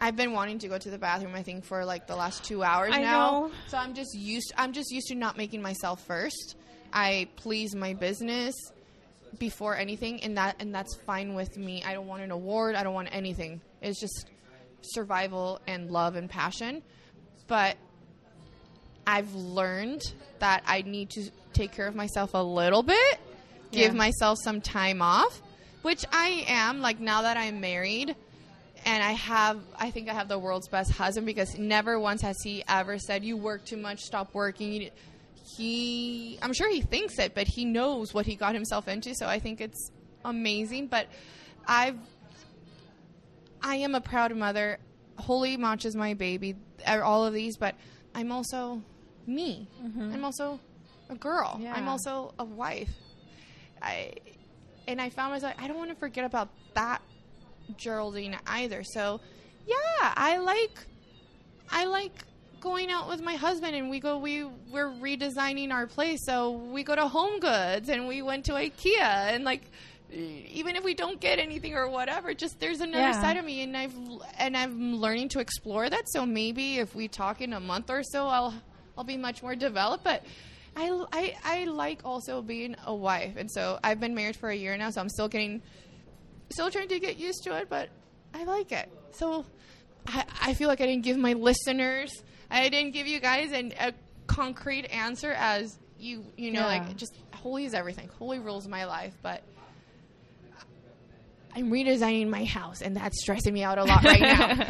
I've been wanting to go to the bathroom, I think, for like the last two hours I now. Know. So I'm just used. I'm just used to not making myself first. I please my business before anything, and that and that's fine with me. I don't want an award. I don't want anything. It's just survival and love and passion. But I've learned that I need to take care of myself a little bit, give yeah. myself some time off, which I am. Like, now that I'm married and I have, I think I have the world's best husband, because never once has he ever said, you work too much, stop working. He, I'm sure he thinks it, but he knows what he got himself into. So I think it's amazing. But I've, I am a proud mother. Holy Matcha is my baby, all of these, but I'm also me. Mm-hmm. I'm also a girl. Yeah. I'm also a wife. I and I found myself, I don't want to forget about that Geraldine either. So yeah, I like I like going out with my husband, and we go we we're redesigning our place. So we go to Home Goods, and we went to IKEA, and like, even if we don't get anything or whatever, just there's another yeah. side of me, and I've and I'm learning to explore that. So maybe if we talk in a month or so, I'll I'll be much more developed. But I, I, I like also being a wife, and so I've been married for a year now, so I'm still getting still trying to get used to it, but I like it. So I, I feel like I didn't give my listeners, I didn't give you guys an, a concrete answer as you you know yeah. like, just Holy is everything. Holy rules my life, but I'm redesigning my house, and that's stressing me out a lot right now.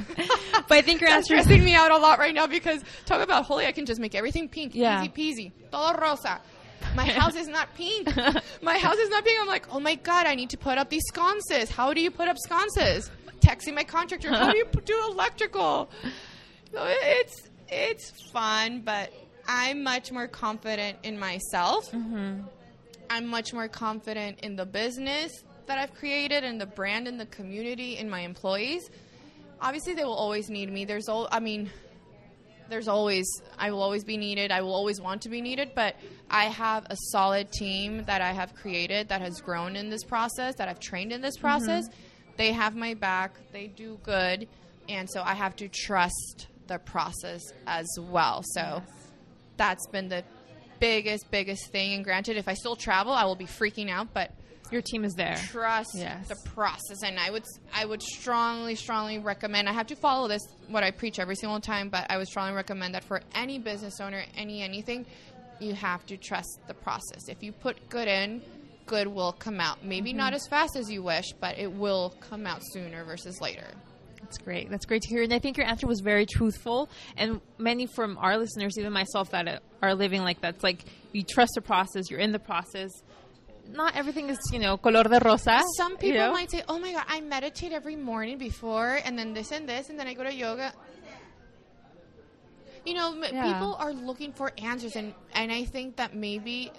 But I think you're that's answering stressing me out a lot right now, because talk about Holy, I can just make everything pink, yeah. easy peasy, todo rosa. My house is not pink. My house is not pink. I'm like, oh my God, I need to put up these sconces. How do you put up sconces? Texting my contractor. How do you do electrical? So it's it's fun, but I'm much more confident in myself. Mm-hmm. I'm much more confident in the business that I've created, and the brand, and the community, and my employees. Obviously they will always need me. There's all, I mean, there's always, I will always be needed. I will always want to be needed, but I have a solid team that I have created that has grown in this process, that I've trained in this process. Mm-hmm. They have my back, they do good. And so I have to trust the process as well. So yes. that's been the biggest, biggest thing. And granted, if I still travel, I will be freaking out, but your team is there. Trust yes. the process. And I would I would strongly, strongly recommend, I have to follow this, what I preach every single time, but I would strongly recommend that for any business owner, any anything, you have to trust the process. If you put good in, good will come out. Maybe mm-hmm. not as fast as you wish, but it will come out sooner versus later. That's great. That's great to hear. And I think your answer was very truthful. And many from our listeners, even myself, that are living like that. It's like you trust the process. You're in the process. Not everything is, you know, color de rosa. Some people you know? might say, oh, my God, I meditate every morning before and then this and this and then I go to yoga. You know, yeah. people are looking for answers. And, and I think that maybe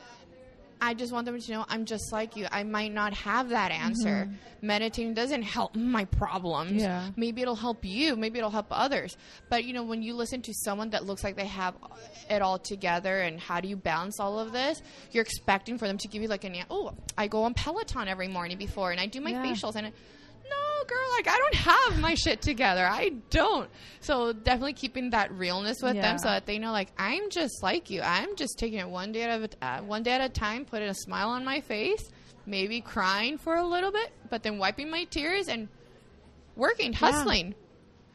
I just want them to know I'm just like you. I might not have that answer. Mm-hmm. Meditating doesn't help my problems. Yeah. Maybe it'll help you. Maybe it'll help others. But, you know, when you listen to someone that looks like they have it all together and how do you balance all of this, you're expecting for them to give you like an, oh, I go on Peloton every morning before and I do my yeah. facials. And I, no, girl, like I don't have my shit together. I don't. So definitely keeping that realness with yeah. them so that they know, like, I'm just like you. I'm just taking it one day at a uh, one day at a time, putting a smile on my face, maybe crying for a little bit, but then wiping my tears and working, hustling. Yeah.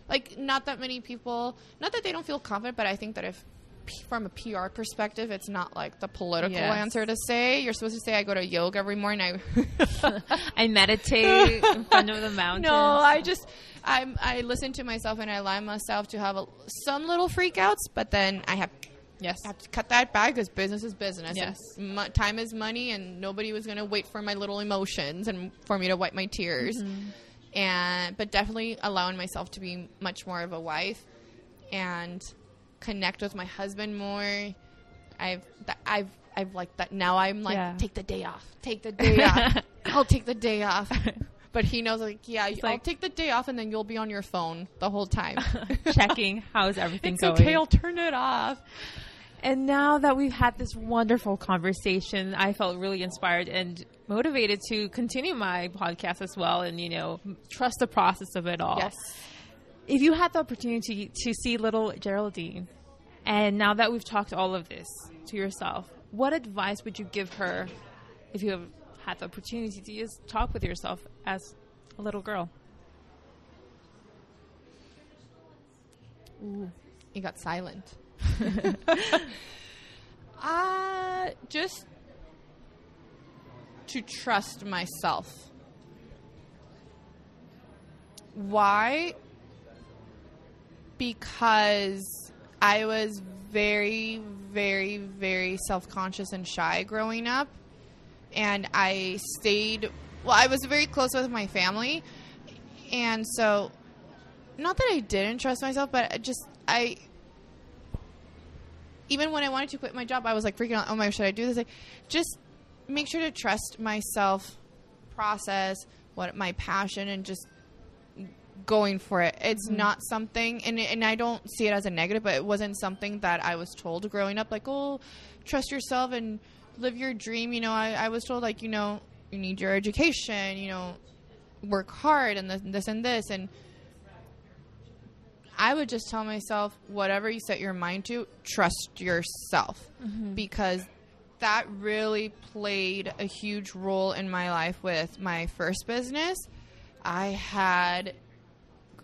Like, not that many people, not that they don't feel confident, but I think that if from a P R perspective, it's not like the political yes. answer to say. You're supposed to say, I go to yoga every morning. I, I meditate in front of the mountains. No, I just, I'm, I listen to myself and I allow myself to have a, some little freakouts, but then I have, yes. I have to cut that back because business is business. Yes. M- time is money and nobody was going to wait for my little emotions and for me to wipe my tears. Mm-hmm. And, but definitely allowing myself to be much more of a wife and connect with my husband more. I've th- I've I've liked that. Now I'm like yeah. take the day off. Take the day off. I'll take the day off. But he knows like yeah, it's I'll like, take the day off and then you'll be on your phone the whole time checking how's everything it's going. It's okay, I'll turn it off. And now that we've had this wonderful conversation, I felt really inspired and motivated to continue my podcast as well and you know, trust the process of it all. Yes. If you had the opportunity to see little Geraldine, and now that we've talked all of this to yourself, what advice would you give her if you have had the opportunity to just talk with yourself as a little girl? Ooh, you got silent. uh, just to trust myself. Why? Because I was very, very, very self-conscious and shy growing up. And I stayed, well, I was very close with my family. And so, not that I didn't trust myself, but I just, I, even when I wanted to quit my job, I was like freaking out, oh my, should I do this? Like, just make sure to trust myself, process, what my passion, and just going for it. It's mm-hmm. not something, and and I don't see it as a negative, but it wasn't something that I was told growing up, like, oh, trust yourself and live your dream. You know, I, I was told, like, you know, you need your education, you know, work hard and this, this and this. And I would just tell myself, whatever you set your mind to, trust yourself. Mm-hmm. Because that really played a huge role in my life with my first business. I had...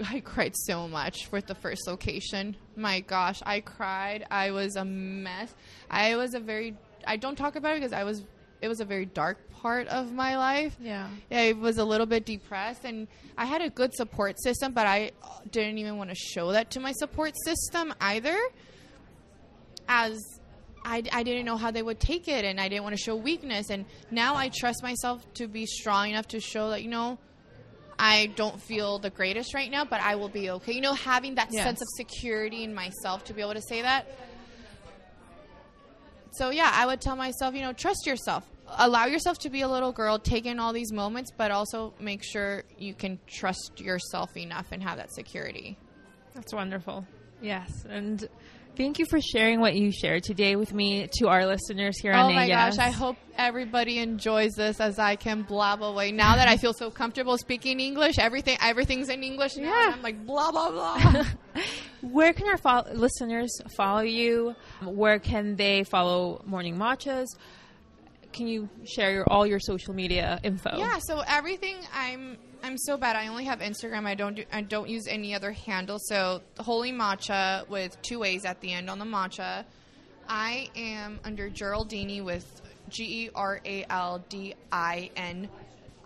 I cried so much for the first location. My gosh, I cried. I was a mess. I was a very, I don't talk about it because I was, it was a very dark part of my life. Yeah. I was a little bit depressed and I had a good support system, but I didn't even want to show that to my support system either, as I, I didn't know how they would take it and I didn't want to show weakness. And now I trust myself to be strong enough to show that, you know, I don't feel the greatest right now, but I will be okay. You know, having that yes. sense of security in myself to be able to say that. So, yeah, I would tell myself, you know, trust yourself. Allow yourself to be a little girl, take in all these moments, but also make sure you can trust yourself enough and have that security. That's wonderful. Yes. And thank you for sharing what you shared today with me to our listeners here on Ellas. Oh my gosh, I hope everybody enjoys this as I can blab away. Now that I feel so comfortable speaking English, everything everything's in English now. Yeah. And I'm like blah, blah, blah. Where can our fo- listeners follow you? Where can they follow Morning Matchas? can you share your, all your social media info? Yeah, so everything, I'm I'm so bad. I only have Instagram. I don't do, I don't use any other handle. So Holy Matcha with two A's at the end on the matcha. I am under Geraldine with G E R A L D I N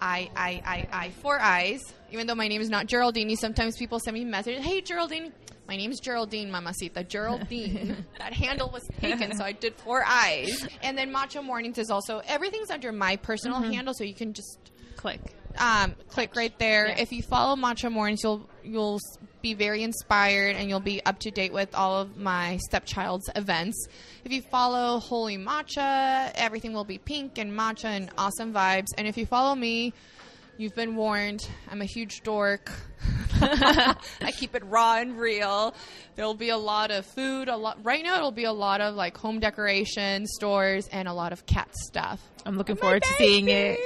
I I I I, four I's. Even though my name is not Geraldine, sometimes people send me messages, "Hey, Geraldine." My name's Geraldine, mamacita. Geraldine. That handle was taken, so I did four I's. And then Matcha Mornings is also, everything's under my personal mm-hmm. handle, so you can just click. Um, click Touch. right there. Yeah. If you follow Matcha Mornings, you'll you'll be very inspired and you'll be up to date with all of my stepchild's events. If you follow Holy Matcha, everything will be pink and matcha and awesome vibes. And if you follow me, you've been warned. I'm a huge dork. I keep it raw and real. There'll be a lot of food. A lot right now. It'll be a lot of like home decoration stores and a lot of cat stuff. I'm looking forward to seeing it.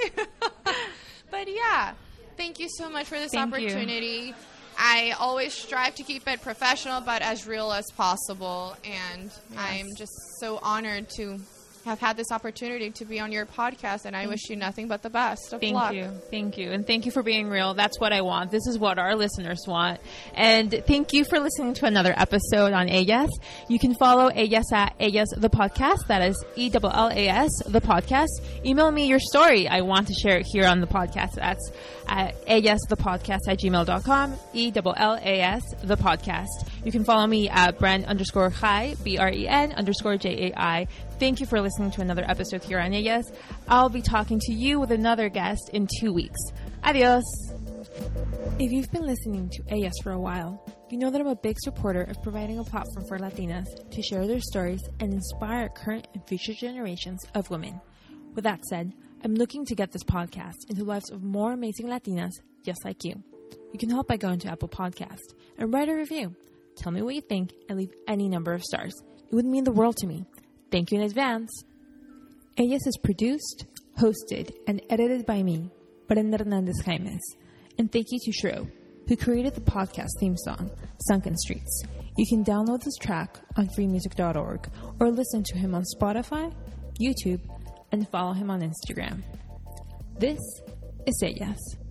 But yeah, thank you so much for this thank opportunity. You. I always strive to keep it professional, but as real as possible. And yes. I'm just so honored to have had this opportunity to be on your podcast, and I thank wish you nothing but the best of thank luck. Thank you. Thank you. And thank you for being real. That's what I want. This is what our listeners want. And thank you for listening to another episode on Ellas. You can follow Ellas at Ellas the Podcast. That is E L L A S the Podcast. Email me your story. I want to share it here on the podcast. That's at Ellas the Podcast at gmail dot com. E L L A S the Podcast. You can follow me at Bren underscore Jai, B R E N underscore J A I. Thank you for listening to another episode here on Ellas. I'll be talking to you with another guest in two weeks. Adios. If you've been listening to Ellas for a while, you know that I'm a big supporter of providing a platform for Latinas to share their stories and inspire current and future generations of women. With that said, I'm looking to get this podcast into the lives of more amazing Latinas just like you. You can help by going to Apple Podcasts and write a review. Tell me what you think and leave any number of stars. It would mean the world to me. Thank you in advance. Ellas is produced, hosted, and edited by me, Brenda Hernandez-Jaimes. And thank you to Shrew, who created the podcast theme song, Sunken Streets. You can download this track on free music dot org or listen to him on Spotify, YouTube, and follow him on Instagram. This is Ellas.